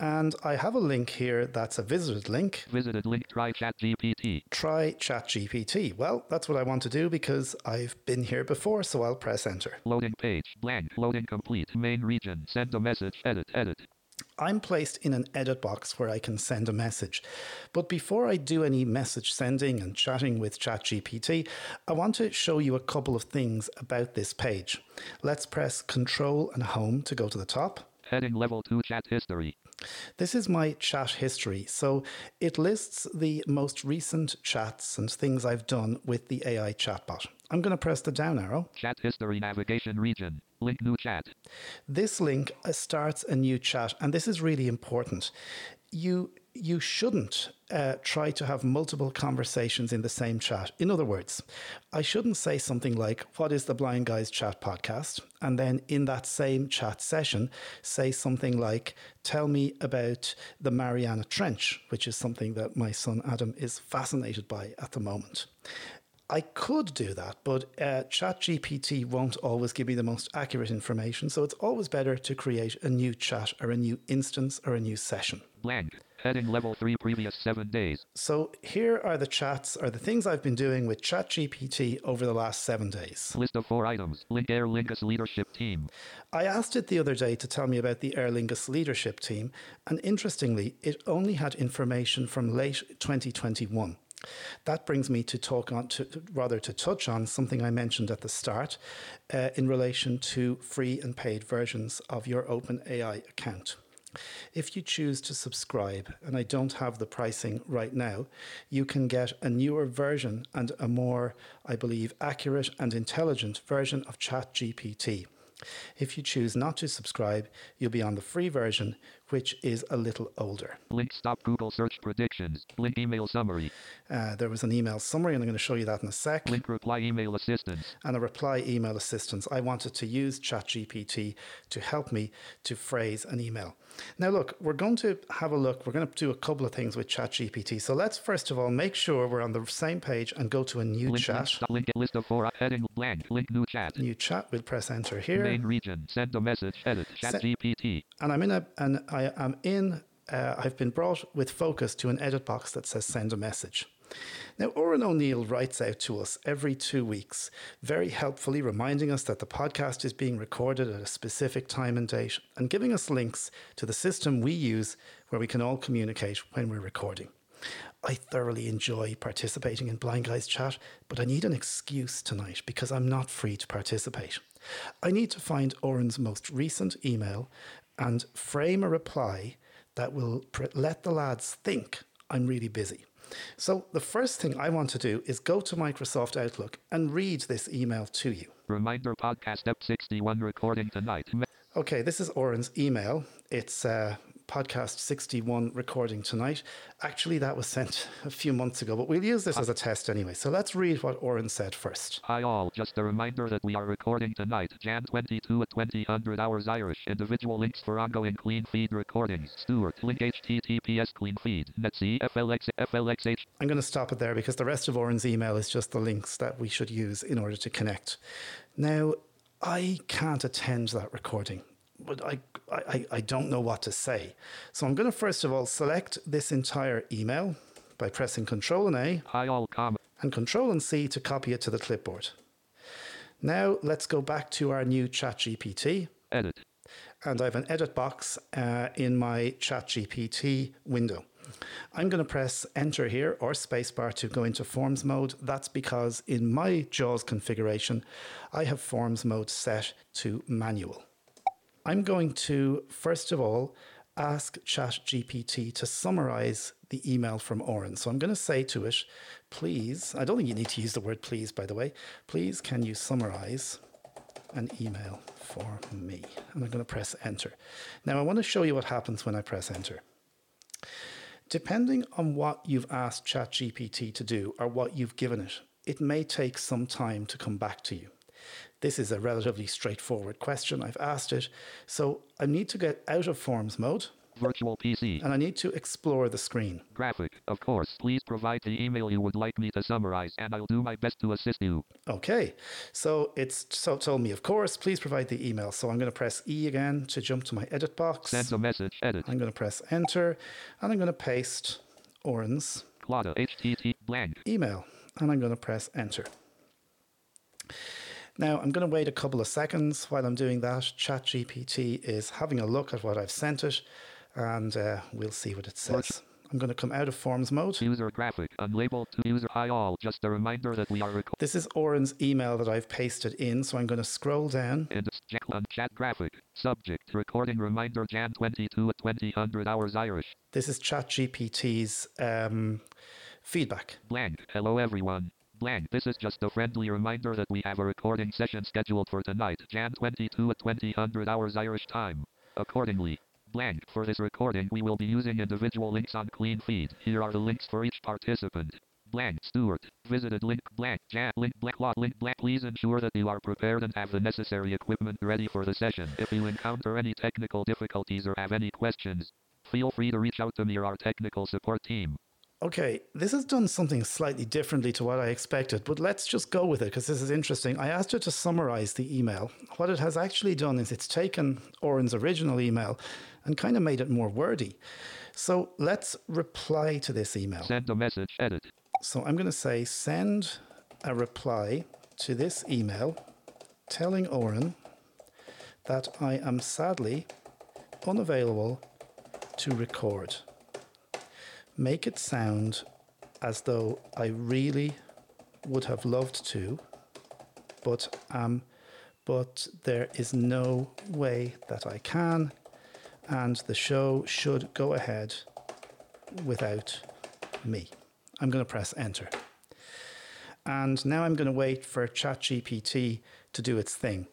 And I have a link here that's a visited link. Visited link, try ChatGPT. Try ChatGPT. Well, that's what I want to do because I've been here before, so I'll press enter. Loading page, blank, loading complete, main region, send a message, edit, edit. I'm placed in an edit box where I can send a message. But before I do any message sending and chatting with ChatGPT, I want to show you a couple of things about this page. Let's press Control and Home to go to the top. Heading level two, chat history. This is my chat history. So it lists the most recent chats and things I've done with the A I chatbot. I'm going to press the down arrow. Chat history, navigation region. Link new chat. This link starts a new chat, and this is really important. You you shouldn't uh, try to have multiple conversations in the same chat. In other words, I shouldn't say something like, what is the Blind Guys Chat podcast? And then in that same chat session, say something like, tell me about the Mariana Trench, which is something that my son Adam is fascinated by at the moment. I could do that, but uh, ChatGPT won't always give me the most accurate information, so it's always better to create a new chat or a new instance or a new session. Blank. Heading level three, previous seven days. So here are the chats or the things I've been doing with ChatGPT over the last seven days. List of four items. Link Aer Lingus leadership team. I asked it the other day to tell me about the Aer Lingus leadership team, and interestingly, it only had information from late twenty twenty-one. That brings me to talk on to rather to touch on something I mentioned at the start uh, in relation to free and paid versions of your OpenAI account. If you choose to subscribe, and I don't have the pricing right now, you can get a newer version and a more, I believe, accurate and intelligent version of ChatGPT. If you choose not to subscribe, you'll be on the free version, which is a little older. Link stop Google search predictions. Link email summary. Uh, there was an email summary, and I'm going to show you that in a sec. Link reply email assistance. And a reply email assistance. I wanted to use ChatGPT to help me to phrase an email. Now, look, we're going to have a look. We're going to do a couple of things with ChatGPT. So let's first of all make sure we're on the same page and go to a new link, chat. Link, link list of four heading blank. Link new chat. New chat. We'll press enter here. Main region. Send a message. Edit. ChatGPT. And I'm in a an. I am in, uh, I've been brought with focus to an edit box that says send a message. Now, Óran O'Neill writes out to us every two weeks, very helpfully reminding us that the podcast is being recorded at a specific time and date and giving us links to the system we use where we can all communicate when we're recording. I thoroughly enjoy participating in Blind Guys Chat, but I need an excuse tonight because I'm not free to participate. I need to find Óran's most recent email and frame a reply that will pre- let the lads think I'm really busy. So the first thing I want to do is go to Microsoft Outlook and read this email to you. Reminder podcast step sixty-one recording tonight. Okay, this is Óran's email. It's uh, podcast sixty-one recording tonight. Actually, that was sent a few months ago, but we'll use this as a test anyway. So let's read what Óran said first. Hi all, just a reminder that we are recording tonight, January twenty-second at twenty hundred hours Irish. Individual links for ongoing clean feed recordings. Stuart, link H T T P S clean feed. Netc, F L X, F L X H. I'm going to stop it there because the rest of Óran's email is just the links that we should use in order to connect. Now, I can't attend that recording, but I, I, I don't know what to say. So I'm going to first of all select this entire email by pressing Control and A Hi, all com- and Control and C to copy it to the clipboard. Now let's go back to our new ChatGPT. Edit. And I have an edit box uh, in my ChatGPT window. I'm going to press enter here or spacebar to go into forms mode. That's because in my JAWS configuration, I have forms mode set to manual. I'm going to, first of all, ask ChatGPT to summarize the email from Óran. So I'm going to say to it, please, I don't think you need to use the word please, by the way. Please, can you summarize an email for me? And I'm going to press enter. Now, I want to show you what happens when I press enter. Depending on what you've asked ChatGPT to do or what you've given it, it may take some time to come back to you. This is a relatively straightforward question. I've asked it. So I need to get out of forms mode. Virtual P C. And I need to explore the screen. Graphic, of course. Please provide the email you would like me to summarize, and I'll do my best to assist you. Okay. So it's so told me, of course, please provide the email. So I'm going to press E again to jump to my edit box. Send a message. Edit. I'm going to press enter, and I'm going to paste Óran's Clodagh H T T P blank email, and I'm going to press enter. Now, I'm going to wait a couple of seconds while I'm doing that. ChatGPT is having a look at what I've sent it, and uh, we'll see what it says. I'm going to come out of forms mode. User graphic unlabeled to user. Hi all, just a reminder that we are recording. This is Óran's email that I've pasted in, so I'm going to scroll down. And chat graphic subject recording reminder January twenty-second at twenty hundred hours Irish. This is ChatGPT's um, feedback. Blank. Hello everyone. Blank. This is just a friendly reminder that we have a recording session scheduled for tonight, January twenty-second at twenty hundred hours Irish time. Accordingly, Blank. For this recording, we will be using individual links on Clean Feed. Here are the links for each participant. Blank. Stuart. Visited. Link. Blank. Jan. Link. Blank. Lot. Link. Blank. Please ensure that you are prepared and have the necessary equipment ready for the session. If you encounter any technical difficulties or have any questions, feel free to reach out to me or our technical support team. Okay, this has done something slightly differently to what I expected, but let's just go with it because this is interesting. I asked her to summarize the email. What it has actually done is it's taken Óran's original email and kind of made it more wordy. So let's reply to this email. Send a message, edit. So I'm going to say send a reply to this email telling Óran that I am sadly unavailable to record. Make it sound as though I really would have loved to, but um, but there is no way that I can, and the show should go ahead without me. I'm going to press enter. And now I'm going to wait for ChatGPT to do its thing.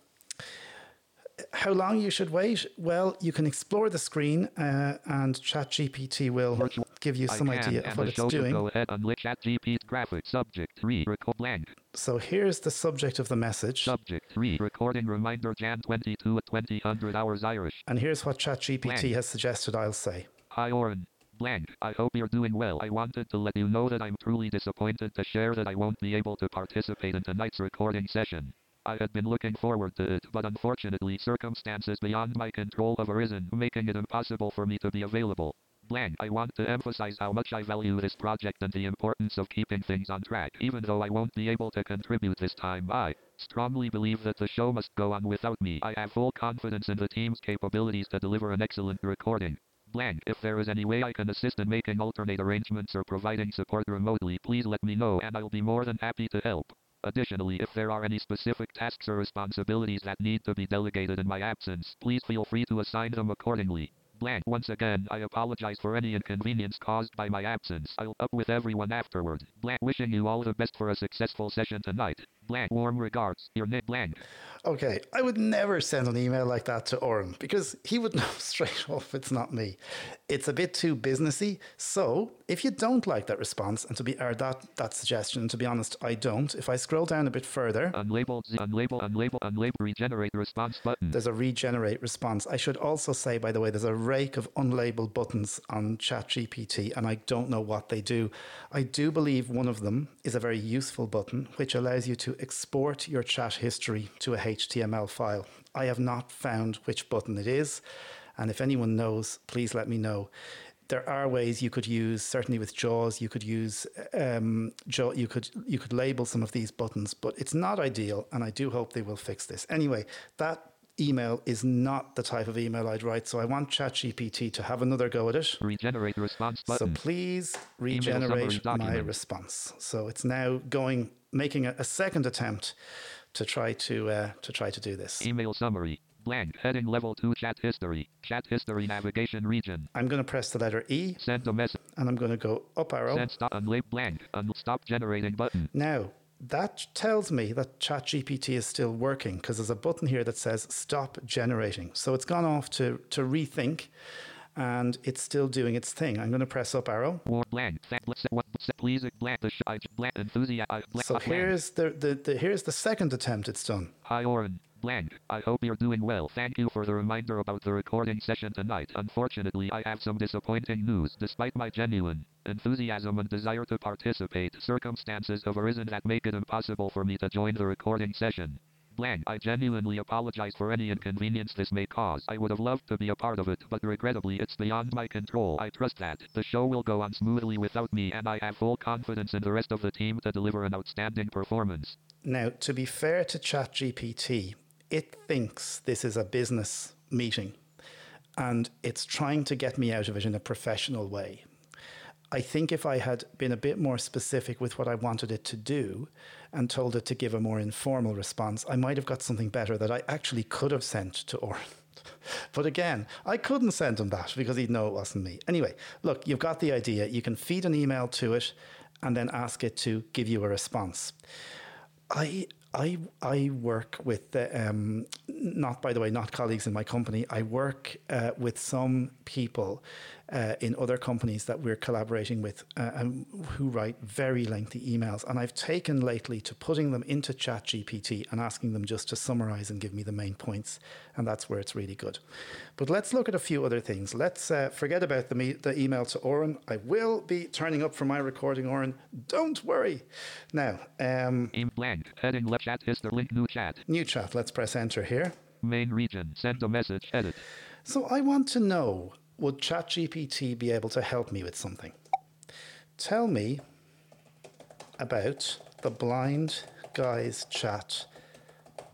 How long you should wait? Well, you can explore the screen uh, and ChatGPT will give you some can, idea of what it's doing. Go ahead and look at G P's graphic. Subject three, record blank. So here's the subject of the message. Subject three, recording reminder January twenty-second at twenty hundred hours Irish. And here's what ChatGPT blank. has suggested I'll say. Hi Óran, blank. I hope you're doing well. I wanted to let you know that I'm truly disappointed to share that I won't be able to participate in tonight's recording session. I had been looking forward to it, but unfortunately circumstances beyond my control have arisen, making it impossible for me to be available. Blank. I want to emphasize how much I value this project and the importance of keeping things on track. Even though I won't be able to contribute this time, I strongly believe that the show must go on without me. I have full confidence in the team's capabilities to deliver an excellent recording. Blank. If there is any way I can assist in making alternate arrangements or providing support remotely, please let me know and I'll be more than happy to help. Additionally, if there are any specific tasks or responsibilities that need to be delegated in my absence, please feel free to assign them accordingly. Blank. Once again, I apologize for any inconvenience caused by my absence. I'll up with everyone afterward. Blank. Wishing you all the best for a successful session tonight. Blank. Warm regards, your Nick Blank. Okay, I would never send an email like that to Óran because he would know straight off it's not me. It's a bit too businessy. So if you don't like that response and to be or that that suggestion, and to be honest, I don't. If I scroll down a bit further, unlabeled, unlabeled, unlabeled, unlabeled, regenerate response button. There's a regenerate response. I should also say, by the way, there's a rake of unlabeled buttons on ChatGPT, and I don't know what they do. I do believe one of them is a very useful button which allows you to export your chat history to a H T M L file. I have not found which button it is, and if anyone knows, please let me know. There are ways you could use, certainly with JAWS, you could use um, Jaw, you could you could label some of these buttons, but it's not ideal, and I do hope they will fix this. Anyway, that email is not the type of email I'd write, so I want ChatGPT to have another go at it. Regenerate response button. So please regenerate my response. So it's now going, making a, a second attempt to try to uh, to try to do this. Email summary. Blank. Heading level two chat history. Chat history navigation region. I'm going to press the letter E. Send a message. And I'm going to go up arrow. Send stop unlabeled blank. And stop generating button. Now, that tells me that ChatGPT is still working because there's a button here that says stop generating. So it's gone off to, to rethink and it's still doing its thing. I'm going to press up arrow. Blank. Please blank the I blank enthusiasm. So here's the, the, the here's the second attempt it's done. Hi Óran, blank. I hope you're doing well. Thank you for the reminder about the recording session tonight. Unfortunately, I have some disappointing news. Despite my genuine enthusiasm and desire to participate, circumstances have arisen that make it impossible for me to join the recording session. Blank. I genuinely apologize for any inconvenience this may cause. I would have loved to be a part of it, but regrettably it's beyond my control. I trust that the show will go on smoothly without me, and I have full confidence in the rest of the team to deliver an outstanding performance. Now, to be fair to ChatGPT, it thinks this is a business meeting, and it's trying to get me out of it in a professional way. I think if I had been a bit more specific with what I wanted it to do and told it to give a more informal response, I might have got something better that I actually could have sent to Óran. But again, I couldn't send him that because he'd know it wasn't me. Anyway, look, you've got the idea. You can feed an email to it and then ask it to give you a response. I I I work with the, um, not by the way, not colleagues in my company. I work uh, with some people uh, in other companies that we're collaborating with uh, and who write very lengthy emails. And I've taken lately to putting them into ChatGPT and asking them just to summarize and give me the main points. And that's where it's really good. But let's look at a few other things. Let's uh, forget about the, me- the email to Óran. I will be turning up for my recording, Óran. Don't worry. Now, um, in blank, heading left. Chat is the link. New chat. New chat. Let's press enter here. Main region. Send a message. Edit. So I want to know, would ChatGPT be able to help me with something? Tell me about the Blind Guys Chat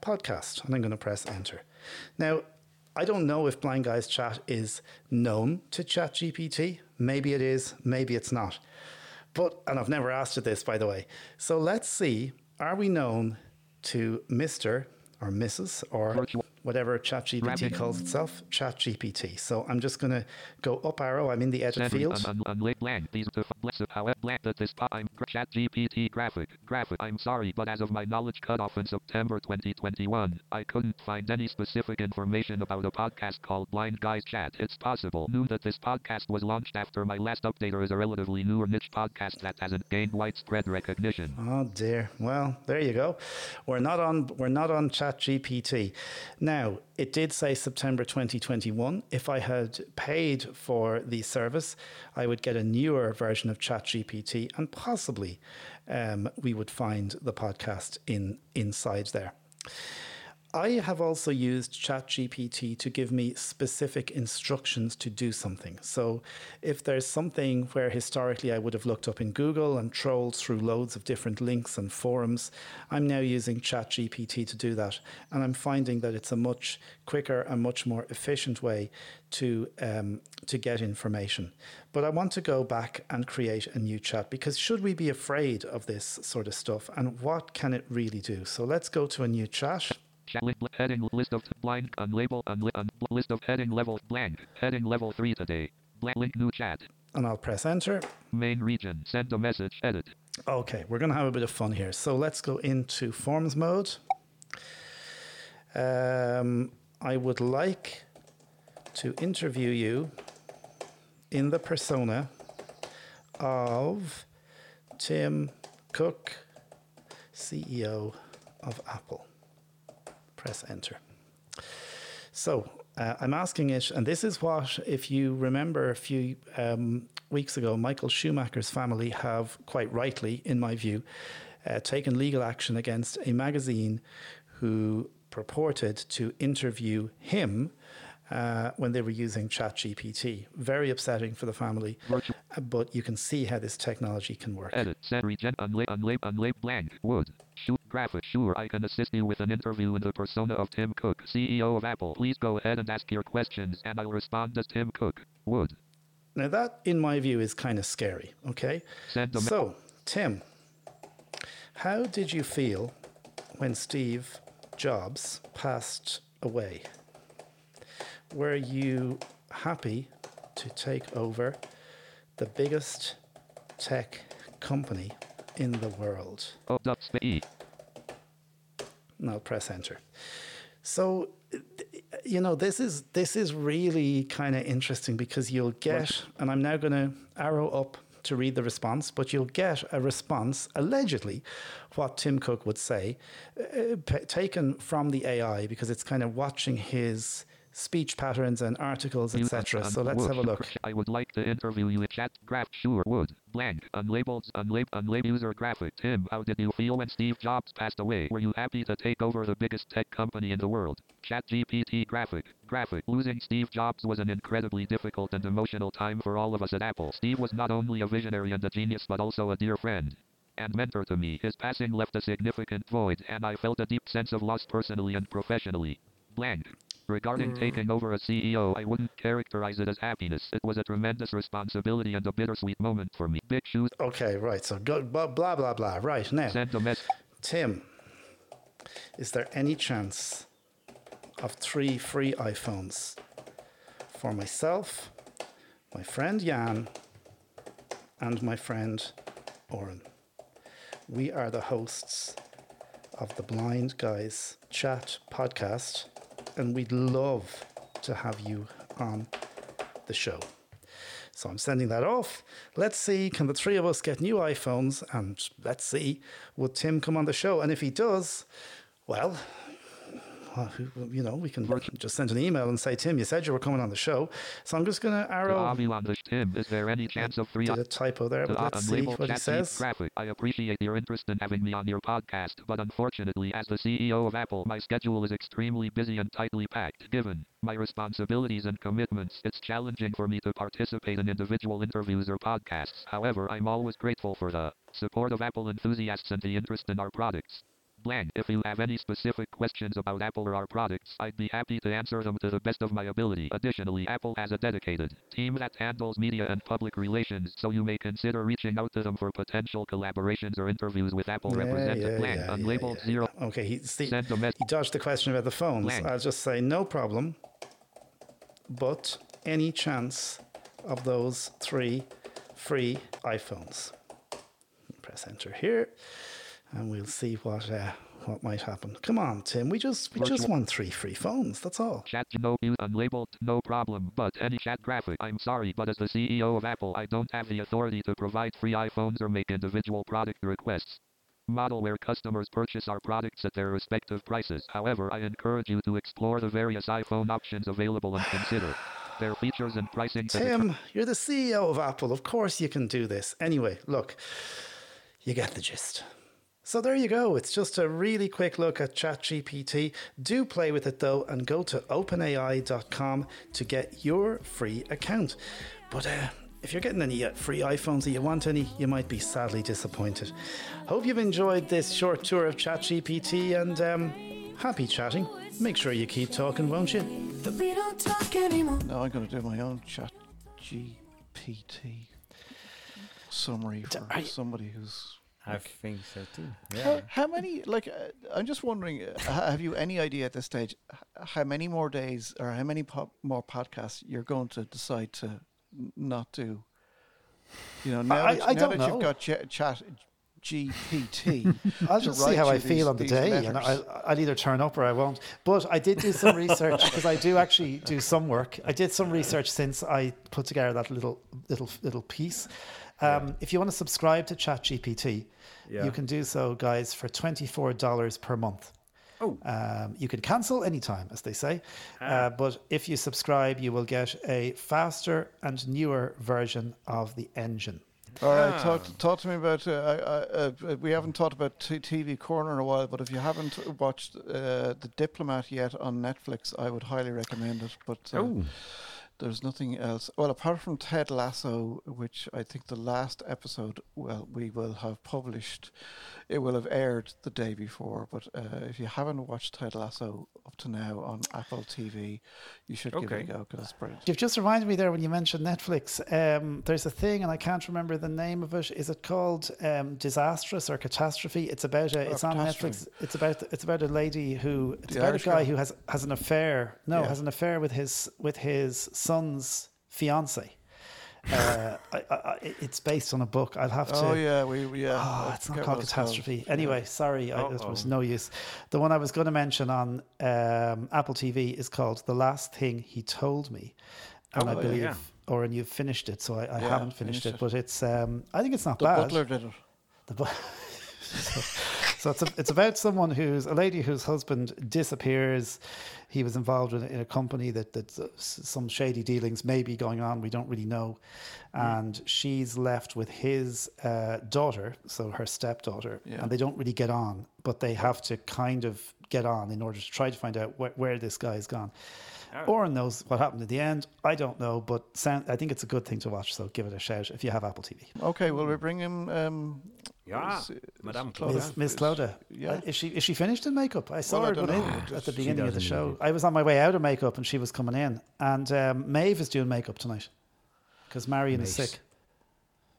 podcast. And I'm going to press enter. Now, I don't know if Blind Guys Chat is known to ChatGPT. Maybe it is. Maybe it's not. But, and I've never asked it this, by the way. So let's see. Are we known to Mister or Missus or whatever ChatGPT calls itself? ChatGPT. So I'm just going to go up arrow. I'm in the edit field. ChatGPT graphic. Graphic. I'm sorry, but as of my knowledge cutoff in September twenty twenty-one, I couldn't find any specific information about a podcast called Blind Guys Chat. It's possible. Knew that this podcast was launched after my last update or is a relatively newer niche podcast that hasn't gained widespread recognition. Oh dear. Well, there you go. We're not on. We're not on ChatGPT. Now, Now, it did say September twenty twenty-one. If I had paid for the service, I would get a newer version of ChatGPT and possibly um, we would find the podcast in inside there. I have also used ChatGPT to give me specific instructions to do something. So if there's something where historically I would have looked up in Google and trolled through loads of different links and forums, I'm now using ChatGPT to do that. And I'm finding that it's a much quicker and much more efficient way to um, to get information. But I want to go back and create a new chat because should we be afraid of this sort of stuff? And what can it really do? So let's go to a new chat. Heading list of blank unlabeled unli- un- list of heading level blank heading level three today blank link new chat and I'll press enter. Main region. Send a message. Edit. Okay, we're going to have a bit of fun here. So let's go into forms mode. Um, I would like to interview you in the persona of Tim Cook, C E O of Apple. Press enter. So uh, I'm asking it, and this is what, if you remember a few um, weeks ago, Michael Schumacher's family have, quite rightly, in my view, uh, taken legal action against a magazine who purported to interview him uh, when they were using ChatGPT. Very upsetting for the family, uh, but you can see how this technology can work. Edit, set, regen, unla- unla- unla- blank, wood. Shoot graphic. Sure, I can assist you with an interview in the persona of Tim Cook, C E O of Apple. Please go ahead and ask your questions, and I'll respond as Tim Cook would. Now that, in my view, is kind of scary. Okay. So, Tim, how did you feel when Steve Jobs passed away? Were you happy to take over the biggest tech company in the world? Oh, that's me. Now press enter. So, you know, this is this is really kind of interesting because you'll get, and I'm now going to arrow up to read the response, but you'll get a response, allegedly, what Tim Cook would say, uh, p- taken from the A I because it's kind of watching his speech patterns and articles, et cetera. So let's have a look. I would like to interview you in chat graph. Sure would. Blank. Unlabeled. Unlabeled. Unlabeled user graphic. Tim, how did you feel when Steve Jobs passed away? Were you happy to take over the biggest tech company in the world? ChatGPT graphic. Graphic. Losing Steve Jobs was an incredibly difficult and emotional time for all of us at Apple. Steve was not only a visionary and a genius, but also a dear friend and mentor to me. His passing left a significant void, and I felt a deep sense of loss personally and professionally. Blank. Regarding taking over as C E O, I wouldn't characterize it as happiness. It was a tremendous responsibility and a bittersweet moment for me. Big shoes. Okay, right. So go, blah, blah, blah, blah. Right, now. Send a message. Tim, is there any chance of three free iPhones for myself, my friend Jan, and my friend Óran? We are the hosts of the Blind Guys Chat podcast, and we'd love to have you on the show. So I'm sending that off. Let's see, can the three of us get new iPhones? And let's see, would Tim come on the show? And if he does, well, you know, we can just send an email and say, Tim, you said you were coming on the show. So I'm just going to arrow. Are you on this, Tim? Is there any chance of three? Did a typo there, but let's see what he says. I appreciate your interest in having me on your podcast, but unfortunately, as the C E O of Apple, my schedule is extremely busy and tightly packed. Given my responsibilities and commitments, it's challenging for me to participate in individual interviews or podcasts. However, I'm always grateful for the support of Apple enthusiasts and the interest in our products. Glenn, if you have any specific questions about Apple or our products, I'd be happy to answer them to the best of my ability. Additionally, Apple has a dedicated team that handles media and public relations, so you may consider reaching out to them for potential collaborations or interviews with Apple yeah, representative yeah, Glenn. Yeah, Unlabeled yeah, zero. Yeah. Okay, he, see, he dodged the question about the phones. Glenn. I'll just say no problem, but any chance of those three free iPhones? Press enter here. And we'll see what uh, what might happen. Come on, Tim. We just we just won three free phones. That's all. Chat no use unlabeled. No problem. But any chat graphic. I'm sorry, but as the C E O of Apple, I don't have the authority to provide free iPhones or make individual product requests. Model where customers purchase our products at their respective prices. However, I encourage you to explore the various iPhone options available and consider their features and pricing. Tim, you're the C E O of Apple. Of course you can do this. Anyway, look, you get the gist. So there you go. It's just a really quick look at ChatGPT. Do play with it, though, and go to open A I dot com to get your free account. But uh, if you're getting any free iPhones or you want any, you might be sadly disappointed. Hope you've enjoyed this short tour of ChatGPT, and um, happy chatting. Make sure you keep talking, won't you? We don't talk anymore. Now I'm going to do my own ChatGPT summary for I- somebody who's... I think so too. Yeah. How, how many, like, uh, I'm just wondering, uh, have you any idea at this stage how many more days or how many po- more podcasts you're going to decide to not do? You know, now I, that, I now that know. You've got Ch- Chat G P T. I'll just see how I these, feel on the day. And I'll, I'll either turn up or I won't. But I did do some research because I do actually do some work. I did some research since I put together that little little little piece. Um, yeah. If you want to subscribe to ChatGPT, yeah. you can do so, guys, for twenty-four dollars per month. Oh. Um, you can cancel anytime, as they say. Ah. Uh, but if you subscribe, you will get a faster and newer version of the engine. All right, ah. talk, talk to me about, uh, uh, uh, we haven't talked about t- TV Corner in a while, but if you haven't watched uh, The Diplomat yet on Netflix, I would highly recommend it. But uh, oh. there's nothing else. Well, apart from Ted Lasso, which I think the last episode, well, we will have published. It will have aired the day before. But uh, if you haven't watched Ted Lasso up to now on Apple T V, you should okay. give it a go because it's brilliant. You've just reminded me there when you mentioned Netflix. Um, there's a thing, and I can't remember the name of it. Is it called um, Disastrous or Catastrophe? It's about a. It's oh, on Netflix. It's about. It's about a lady who. It's the about Irish a guy, guy who has has an affair. No, yeah. has an affair with his with his son. son's fiancé. Uh, I, I, it's based on a book. I'll have to... Oh, yeah. we yeah. Oh, it's not called Catastrophe. Anyway, sorry. I, it was no use. The one I was going to mention on um, Apple T V is called The Last Thing He Told Me. And oh, I believe... Yeah. Or, and you've finished it, so I, I yeah, haven't finished, finished it. it. But it's... Um, I think it's not the bad. The Butler did it. The Butler... So, so it's a, it's about someone who's a lady whose husband disappears. He was involved in, in a company that that uh, some shady dealings may be going on. We don't really know, and mm. she's left with his uh, daughter, so her stepdaughter, yeah. and they don't really get on. But they have to kind of get on in order to try to find out wh- where this guy has gone. Oh. Oren knows what happened at the end. I don't know, but sound, I think it's a good thing to watch. So give it a shout if you have Apple T V. Okay, well we bring him. Um, yeah, is, is Madame Clodagh. Miss, Miss Clodagh. Yeah, is she is she finished in makeup? I saw well, her I go in at the beginning of the show. Know. I was on my way out of makeup and she was coming in. And um, Maeve is doing makeup tonight because Marion nice. is sick.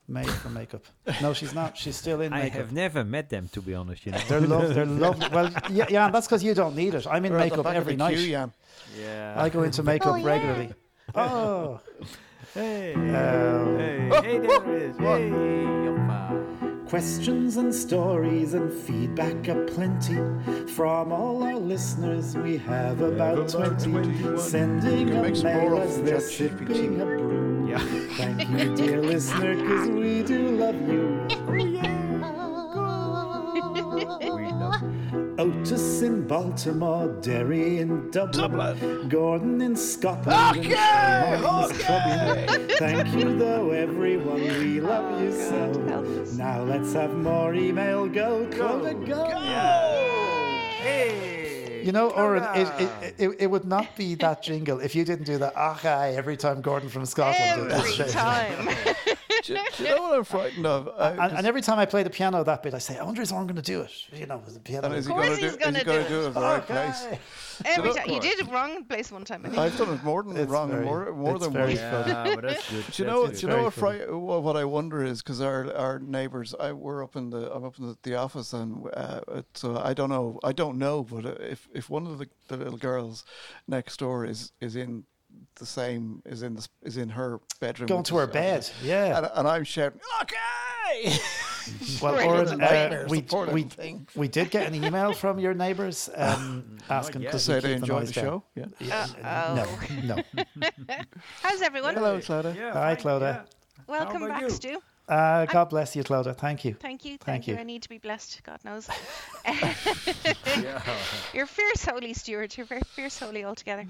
Made for makeup. No, she's not. She's still in makeup. I have never met them, to be honest. You know, they're lovely. They're lovely. Well, yeah, yeah. That's because you don't need it. I'm in We're makeup every night. Queue, yeah, I go into makeup oh, yeah. regularly. Oh, hey, um, hey, hey, there it is. Hey, Questions and stories and feedback are plenty from all our listeners. We have about twenty. Sending a mail as they're sipping a brew. Yeah. Thank you, dear listener, because we do love you. Oh, yeah. We love you. Otis in Baltimore, Derry in Dublin, Dublin. Gordon in Scotland. Okay. Okay. Thank you, though, everyone. We love you so. Now let's have more email. Go, Clodagh, go. Go. Go. Hey. You know, Óran, it, it, it, it would not be that jingle if you didn't do the "Achai" every time Gordon from Scotland. Every did that time. Do you know what I'm frightened of? I, and, just, and every time I play the piano that bit, I say, I wonder if I'm going to do it. You know, the piano. Of course he's going to do it. Do it right okay. place. Every so time. You did it wrong place one time. Anyway. I've done it more than it's wrong, very, more, more than once. Yeah, but that's good. Do you know, do you know what, fri- what I wonder is, because our, our neighbours, I we're up in the I'm up in the, the office, and uh, it's, uh, I don't know, I don't know, but if if one of the, the little girls next door is is in. The same is in the, is in her bedroom. Going to her bed, yeah. And, and I'm shouting, okay. Well, Óran, uh, we, we, we did get an email from your neighbours um, asking to say they enjoyed the show. Yeah. yeah. Uh, oh. No, no. How's everyone? Hello, Clodagh. Yeah, hi, Clodagh. Yeah. Welcome back, you? Stu. Uh, God I'm bless you, Clodagh. Thank you. Thank you. Thank, thank you. you. I need to be blessed. God knows. Yeah. You're fierce, holy Stuart. You're very fierce, holy altogether.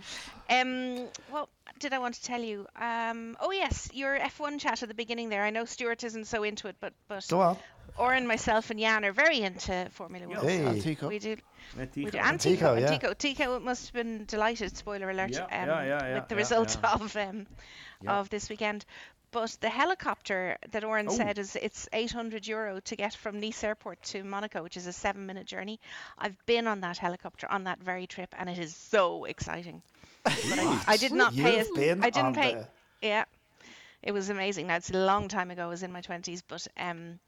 Um, what did I want to tell you? Um, oh yes, your F one chat at the beginning there. I know Stuart isn't so into it, but but go on. Óran, myself, and Jan are very into Formula One. Hey, so we do. We do. And Tico, yeah. Tico, Tico must have been delighted. Spoiler alert. Yeah, um, yeah, yeah, yeah, with the yeah, result yeah. of um, yeah. of this weekend. But the helicopter that Óran oh. said is it's eight hundred euro to get from Nice airport to Monaco, which is a seven minute journey. I've been on that helicopter on that very trip, and it is so exciting. But I, I did not pay. You've a, been I didn't pay. The... Yeah, it was amazing. Now it's a long time ago. I was in my twenties, but um,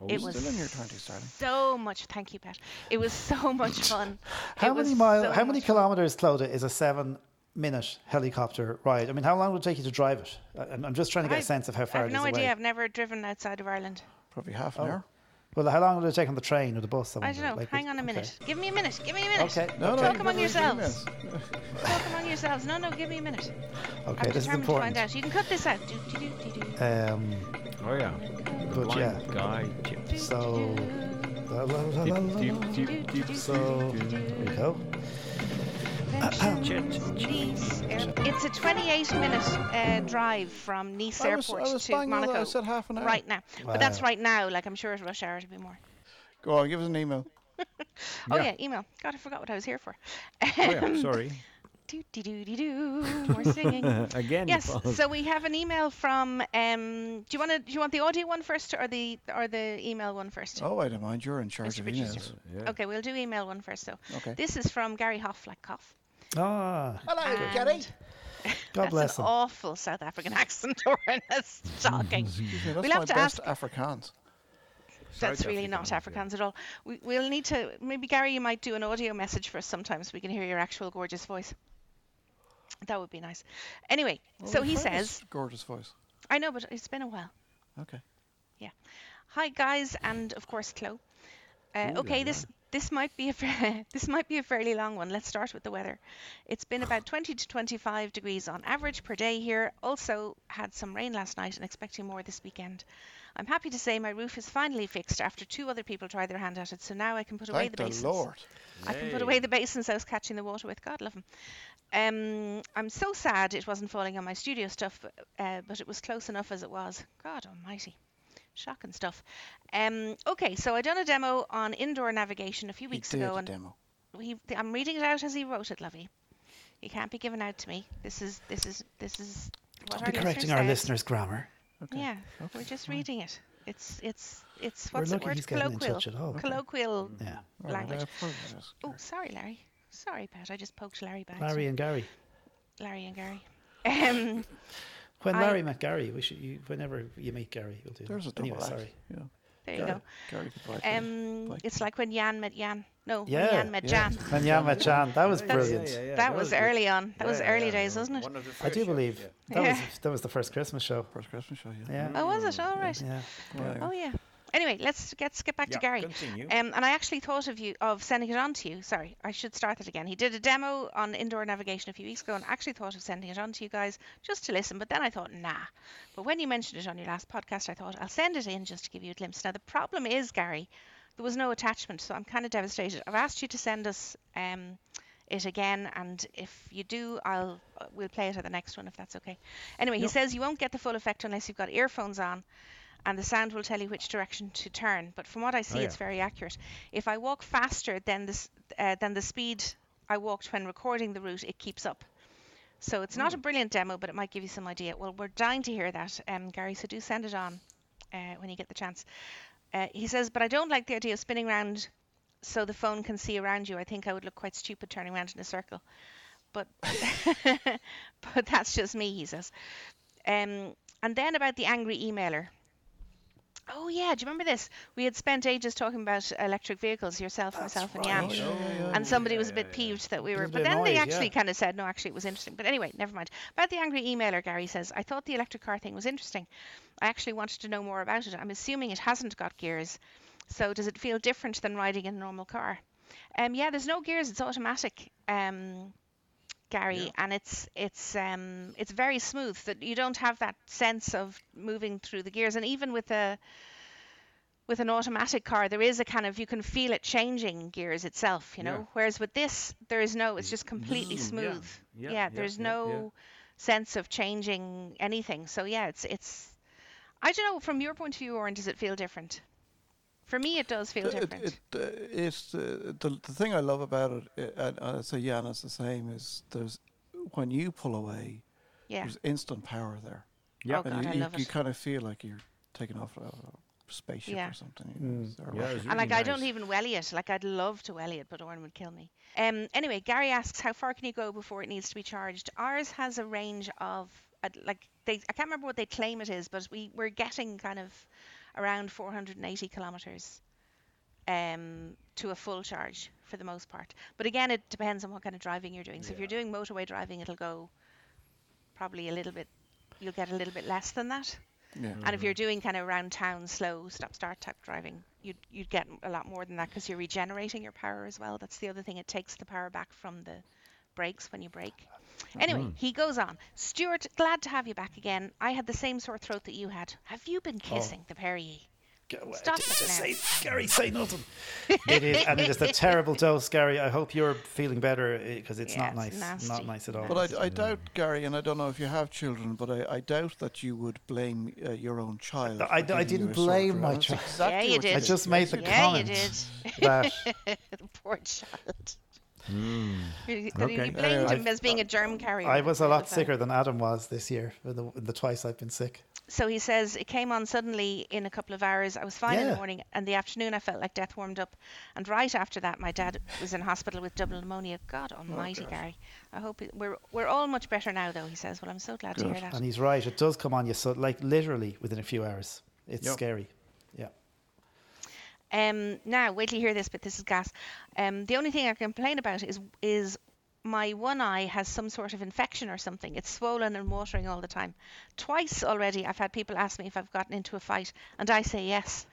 oh, it was still in your twenties, darling. So much. Thank you, Pat. It was so much fun. how it many miles? So how many kilometers, Clodagh, is a seven? Minute helicopter ride. I mean, how long would it take you to drive it? I'm, I'm just trying to get I've, a sense of how far it is away. I have no idea. I've never driven outside of Ireland. Probably half an oh. hour. Well, how long would it take on the train or the bus? I, I don't know. Like Hang it? on a minute. Okay. Give me a minute. Give me a minute. Okay. No, no, Talk no, among no, yourselves. Talk among yourselves. No, no, give me a minute. Okay, I'm this is important. To find out. You can cut this out. Do, do, do, do, do. Um, oh, yeah. Good, yeah. Guy. So... La, la, la, la, la, la. So... There we go. Nice airport. It's a twenty-eight minute uh, drive from Nice I was, airport I was to Monaco. That I said half an hour. Right now. Wow. But that's right now. Like, I'm sure at rush hour it'll be more. Go on, give us an email. oh, yeah. yeah, email. God, I forgot what I was here for. oh, yeah, sorry. Do, do, do, do, do. We're singing. Again. Yes, so we have an email from... Um, do you want to? Do you want the audio one first or the or the email one first? Oh, I don't mind. You're in charge Mister of emails. Yeah. Okay, we'll do email one first, though. Okay. This is from Gary Hoff, like Cough. Ah. Hello, Gary. God bless him. That's an awful South African accent, Óran. That's shocking. Yeah, that's we'll have my to best ask Afrikaans. That's South really Afrikaans, not Afrikaans yeah. at all. We, we'll need to... Maybe, Gary, you might do an audio message for us sometimes. So we can hear your actual gorgeous voice. That would be nice. Anyway, well, so he says... Gorgeous voice. I know, but it's been a while. Okay. Yeah. Hi, guys, and, of course, Chloe. Uh, Ooh, okay, yeah, this... Yeah. This might be a fa- this might be a fairly long one. Let's start with the weather. It's been about twenty to twenty-five degrees on average per day here. Also had some rain last night and expecting more this weekend. I'm happy to say my roof is finally fixed after two other people tried their hand at it. So now I can put Thank away the, the basins. Lord. I Yay. can put away the basins I was catching the water with. God love them. Um, I'm so sad it wasn't falling on my studio stuff, but, uh, but it was close enough as it was. God almighty. Shocking stuff. Um, okay, so I done a demo on indoor navigation a few weeks he did ago, and a demo. We, I'm reading it out as he wrote it, lovey. It can't be given out to me. This is this is this is what Don't our be correcting our said. listeners' grammar. Okay. Yeah, okay. we're just Fine. reading it. It's it's it's what's the word? Colloquial, okay. colloquial yeah. language. Oh, sorry, Larry. Sorry, Pat. I just poked Larry back. Larry and Gary. Larry and Gary. Um, When Larry I, met Gary, we should, you, whenever you meet Gary, you'll do there's that. A anyway, sorry. Yeah. There Gary, you go. Gary um, like. It's like when Jan met Jan. No, yeah. when Jan met yeah. Jan. When Jan met Jan. That was brilliant. Yeah, yeah, yeah. That, that was, was early on. That yeah, was early yeah, days, yeah. wasn't it? I do believe. Shows, yeah. that, yeah. was, that was the first Christmas show. First Christmas show, yeah. yeah. Oh, was it? All right. Yeah. Yeah. Oh, yeah. Anyway, let's get skip back yeah, to Gary. Continue. Um, and I actually thought of you of sending it on to you. Sorry, I should start it again. He did a demo on indoor navigation a few weeks ago, and actually thought of sending it on to you guys just to listen. But then I thought, nah. But when you mentioned it on your last podcast, I thought I'll send it in just to give you a glimpse. Now the problem is, Gary, there was no attachment, so I'm kind of devastated. I've asked you to send us um, it again, and if you do, I'll we'll play it at the next one if that's okay. Anyway, no. He says you won't get the full effect unless you've got earphones on, and the sound will tell you which direction to turn. But from what I see, oh, yeah. it's very accurate. If I walk faster than this uh, than the speed I walked when recording the route, it keeps up. So it's mm. not a brilliant demo, but it might give you some idea. Well, we're dying to hear that, um, Gary. So do send it on uh, when you get the chance. Uh, he says, but I don't like the idea of spinning around so the phone can see around you. I think I would look quite stupid turning around in a circle. But but that's just me, he says. Um, and then about the angry emailer. Oh, yeah. Do you remember this? We had spent ages talking about electric vehicles, yourself, that's myself, right. and Jan. Oh, yeah, and somebody yeah, was a bit yeah, peeved yeah. that we were. But then annoyed, they actually yeah. kind of said, no, actually, it was interesting. But anyway, never mind. About the angry emailer, Gary says, I thought the electric car thing was interesting. I actually wanted to know more about it. I'm assuming it hasn't got gears. So does it feel different than riding in a normal car? Um, yeah, there's no gears. It's automatic. Um, Gary, yeah. and it's it's um it's very smooth. That you don't have that sense of moving through the gears, and even with a with an automatic car, there is a kind of you can feel it changing gears itself, you know. Yeah. Whereas with this, there is no. It's just completely smooth. Yeah, yeah, yeah there's yeah, no yeah. sense of changing anything. So yeah, it's it's. I don't know. From your point of view, Óran, does it feel different? For me, it does feel it, different. It, it, uh, it's, uh, the, the thing I love about it, uh, and I say, yeah, and it's the same, is there's when you pull away, yeah. there's instant power there. Yeah, oh and God, you, I you, love you it. kind of feel like you're taking off a spaceship yeah. or something. You know, mm. or yeah, really and like nice. I don't even welly it. Like I'd love to welly it, but Óran would kill me. Um. Anyway, Gary asks, how far can you go before it needs to be charged? Ours has a range of uh, like they. I can't remember what they claim it is, but we we're getting kind of. around four hundred eighty kilometers um, to a full charge for the most part. But again, it depends on what kind of driving you're doing. So yeah. if you're doing motorway driving, it'll go probably a little bit, you'll get a little bit less than that. Yeah. Mm-hmm. And if you're doing kind of around town, slow, stop-start type driving, you'd, you'd get a lot more than that because you're regenerating your power as well. That's the other thing. It takes the power back from the brakes when you brake. Anyway, mm-hmm. he goes on. Stuart, glad to have you back again. I had the same sore throat that you had. Have you been kissing oh. the Perrier? Stop just it now. Say, Gary, say nothing. It is, and it is a terrible dose, Gary. I hope you're feeling better because it's yeah, not nice. Nasty. Not nice at all. But I, I doubt, Gary, and I don't know if you have children, but I, I doubt that you would blame uh, your own child. I, d- I didn't blame my child. Exactly yeah, you did. I just made the yeah, comment. You did. That poor child. Mm. You okay. blamed uh, him I've, as being a germ carrier. I was a lot sicker than Adam was this year, the, the twice I've been sick. So he says, it came on suddenly in a couple of hours. I was fine yeah. in the morning, and the afternoon I felt like death warmed up. And right after that, my dad was in hospital with double pneumonia. God almighty, oh, God. Gary. I hope it, we're we're all much better now, though, he says. Well, I'm so glad Good. to hear that. And he's right. It does come on you, so like literally within a few hours. It's yep. scary. Yeah. Um, now, wait till you hear this, but this is gas. Um, the only thing I complain about is is my one eye has some sort of infection or something. It's swollen and watering all the time. Twice already I've had people ask me if I've gotten into a fight, and I say yes.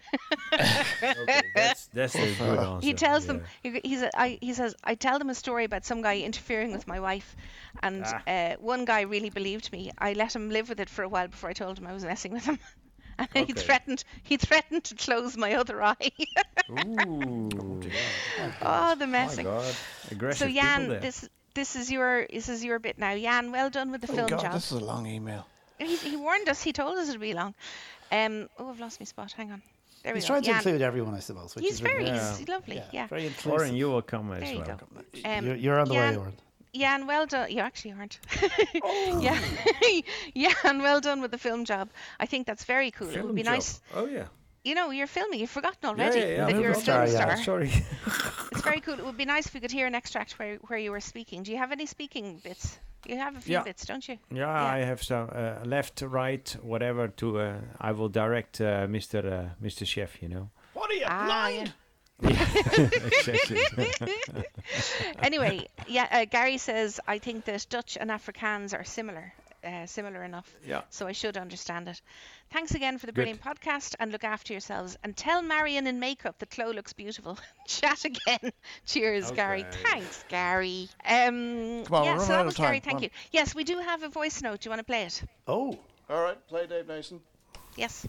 okay, that's, that's a good answer. He tells yeah. them, he, he's a, I, he says, I tell them a story about some guy interfering with my wife, and ah. uh, one guy really believed me. I let him live with it for a while before I told him I was messing with him. And okay. he threatened he threatened to close my other eye. Ooh. Oh, oh, the messing. My God. Aggressive so Jan, this this is your this is your bit now. Jan, well done with the oh film God, job. This is a long email. He, he warned us, he told us it'd be long. Um oh I've lost my spot, hang on. There he's we go. He's trying Jan. to include everyone, I suppose. Which he's is very really, yeah. he's lovely, yeah. yeah. Very inclusive. Óran, you will come as there well. You go. Um, you're, you're on the Jan, way, Óran. Jan, well done. You actually aren't. oh. Yeah, Jan, well done with the film job. I think that's very cool. Film it would be job. nice. Oh yeah. You know, you're filming. You've forgotten already yeah, yeah, yeah. that you're a film star. Yeah, sorry. It's very cool. It would be nice if we could hear an extract where where you were speaking. Do you have any speaking bits? You have a few yeah. bits, don't you? Yeah, yeah. I have some uh, left, right, whatever. To uh, I will direct uh, Mister Uh, Mister Chef. You know. What are you ah, blind? Yeah. Anyway, yeah, uh, Gary says, I think that Dutch and Afrikaans are similar. uh, similar enough. Yeah. So I should understand it. Thanks again for the brilliant Good. podcast, and look after yourselves. And tell Marion in makeup that Chloe looks beautiful. Chat again. Cheers, okay. Gary. Thanks, Gary. Um, Come on, yeah, we're so that was Gary. Thank Come you. On. Yes, we do have a voice note. Do you want to play it? Oh. All right. Play Dave Nason. Yes.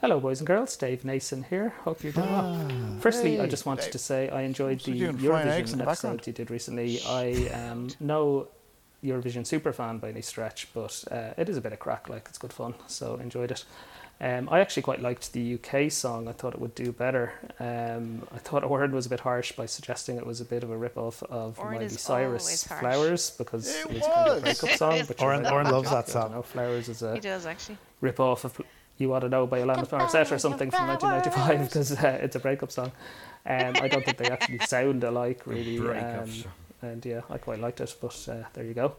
Hello, boys and girls. Dave Nason here. Hope you're doing ah, well. Firstly, hey, I just wanted Dave. to say I enjoyed the Eurovision the episode you did recently. I am um, no Eurovision superfan by any stretch, but uh, it is a bit of crack. Like, it's good fun, so enjoyed it. Um, I actually quite liked the U K song. I thought it would do better. Um, I thought Óran was a bit harsh by suggesting it was a bit of a rip-off of Óran Miley Cyrus' Flowers, because it it's was. kind of a breakup song. Óran right loves that song. Know, Flowers is a he does, actually. rip-off of... You Ought to Know by Alanis Morissette or something from nineteen ninety-five, because uh, it's a breakup song. Um, I don't think they actually sound alike, really. Um, and yeah, I quite liked it, but uh, there you go.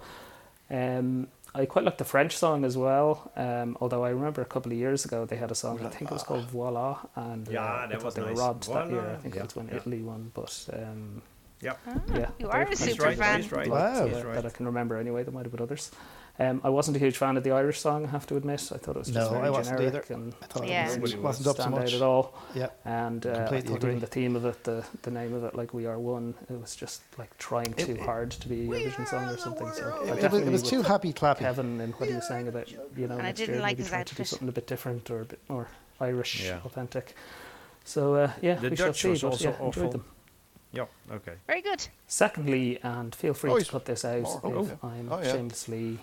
Um, I quite liked the French song as well, um, although I remember a couple of years ago they had a song, I think it was called Voila, and uh, yeah, that was they nice. were robbed Voila. that year. I think yeah. it was when yeah. Italy won, but... Um, Yep. Ah, yeah, you are a super right, fan. Right. Wow. Yeah, right. That I can remember anyway. There might have been others. Um, I wasn't a huge fan of the Irish song, I have to admit. I thought it was just no, very I generic and I thought yeah. it wasn't, wasn't up stand out at all. Yeah. And uh, I thought even the theme of it, the, the name of it, like We Are One, it was just like trying too it, hard to be a Eurovision song or something. So it, it, it was too happy clappy. Kevin and what he was saying about, you know, and I didn't like his outfit. To do something a bit different or a bit more Irish yeah. authentic. So uh, yeah, the we Dutch shall see. Also yeah, enjoyed them. Yeah, okay. Very good. Secondly, and feel free oh, to cut this out oh, if oh, I'm oh, yeah. shamelessly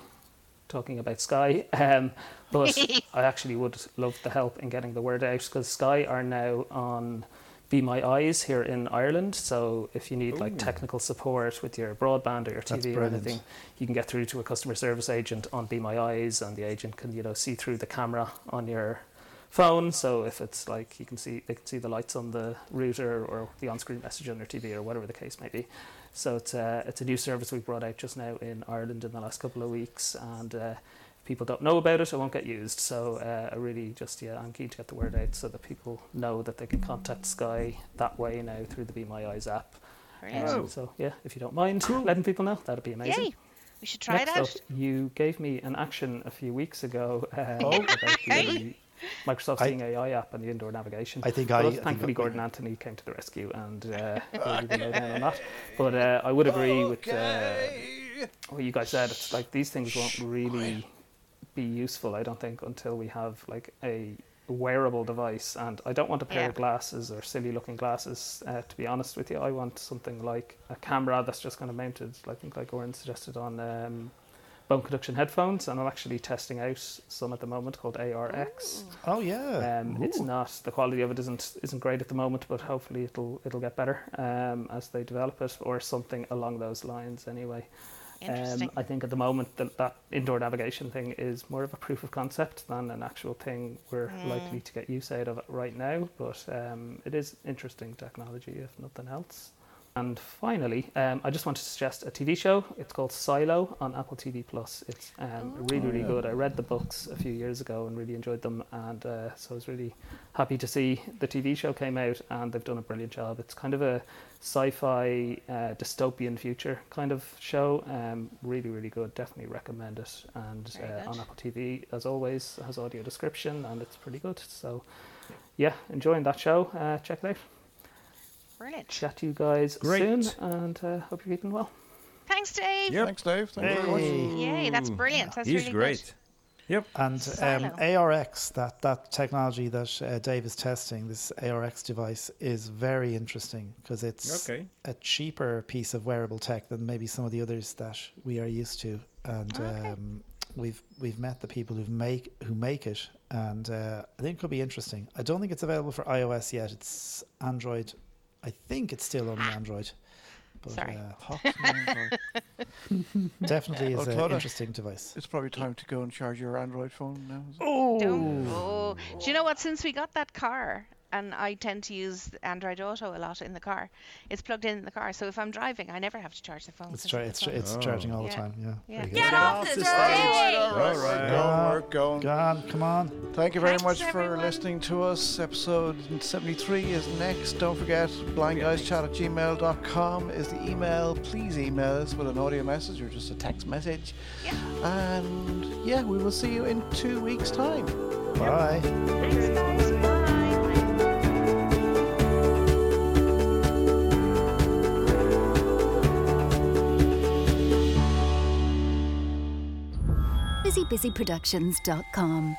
talking about Sky, um, but I actually would love the help in getting the word out, because Sky are now on Be My Eyes here in Ireland, so if you need Ooh. like technical support with your broadband or your T V or anything, you can get through to a customer service agent on Be My Eyes, and the agent can, you know, see through the camera on your phone, so if it's like you can see, they can see the lights on the router or the on-screen message on their T V or whatever the case may be. So it's a, it's a new service we brought out just now in Ireland in the last couple of weeks, and uh, if people don't know about it, it won't get used. So uh, I really just yeah, I'm keen to get the word out so that people know that they can contact Sky that way now through the Be My Eyes app. Um, so yeah, if you don't mind cool. letting people know, that'd be amazing. Yay. We should try Next it out. Up, you gave me an action a few weeks ago uh, oh. about the Microsoft Seeing A I app and the indoor navigation. I think I. Well, I thankfully, think Gordon Anthony came to the rescue and uh, gave you the lowdown on that. But uh, I would agree okay. with uh, what you guys said. It's like these things won't really be useful, I don't think, until we have like a wearable device. And I don't want a pair yeah. of glasses or silly-looking glasses. Uh, to be honest with you, I want something like a camera that's just kind of mounted. I think, like Gordon suggested, on. Um, Bone Conduction headphones, and I'm actually testing out some at the moment called A R X. Ooh. Oh yeah, um, it's not the quality of it isn't isn't great at the moment, but hopefully it'll it'll get better um, as they develop it or something along those lines. Anyway, um, I think at the moment that that indoor navigation thing is more of a proof of concept than an actual thing we're mm. likely to get use out of it right now. But um, it is interesting technology, if nothing else. And finally, um, I just want to suggest a T V show. It's called Silo on Apple T V Plus. It's um, really, really good. I read the books a few years ago and really enjoyed them. And uh, so I was really happy to see the T V show came out, and they've done a brilliant job. It's kind of a sci-fi uh, dystopian future kind of show. Um, really, really good. Definitely recommend it. And uh, on Apple T V, as always, it has audio description, and it's pretty good. So, yeah, enjoying that show. Uh, check it out. Brilliant. Chat to you guys Great. soon, and uh, hope you're keeping well. Thanks, Dave. Yep. Thanks, Dave. Thank you very much. Yay, that's brilliant. Yeah. That's He's really great. Good. Yep. And um, A R X, that, that technology that uh, Dave is testing, this A R X device, is very interesting because it's okay. a cheaper piece of wearable tech than maybe some of the others that we are used to. And okay. um, we've we've met the people who make who make it, and uh, I think it could be interesting. I don't think it's available for iOS yet. It's Android. I think it's still on the Android. But, Sorry. Uh, hot Android. Definitely is well, an interesting device. It's probably time to go and charge your Android phone now. Oh. oh! Do you know what? Since we got that car, and I tend to use Android Auto a lot in the car. It's plugged in in the car, so if I'm driving, I never have to charge the phone. It's, tra- it's, tra- it's oh. charging all yeah. the time, yeah. yeah. Get, Get off the stage! stage. All right, all right. No more going. God, come on. Thank you very Thanks much for everyone. listening to us. Episode seventy-three is next. Don't forget, blind guys chat at gmail dot com is the email. Please email us with an audio message or just a text message. Yeah. And yeah, we will see you in two weeks' time. Bye. Thanks, guys. Bye. busy busy productions dot com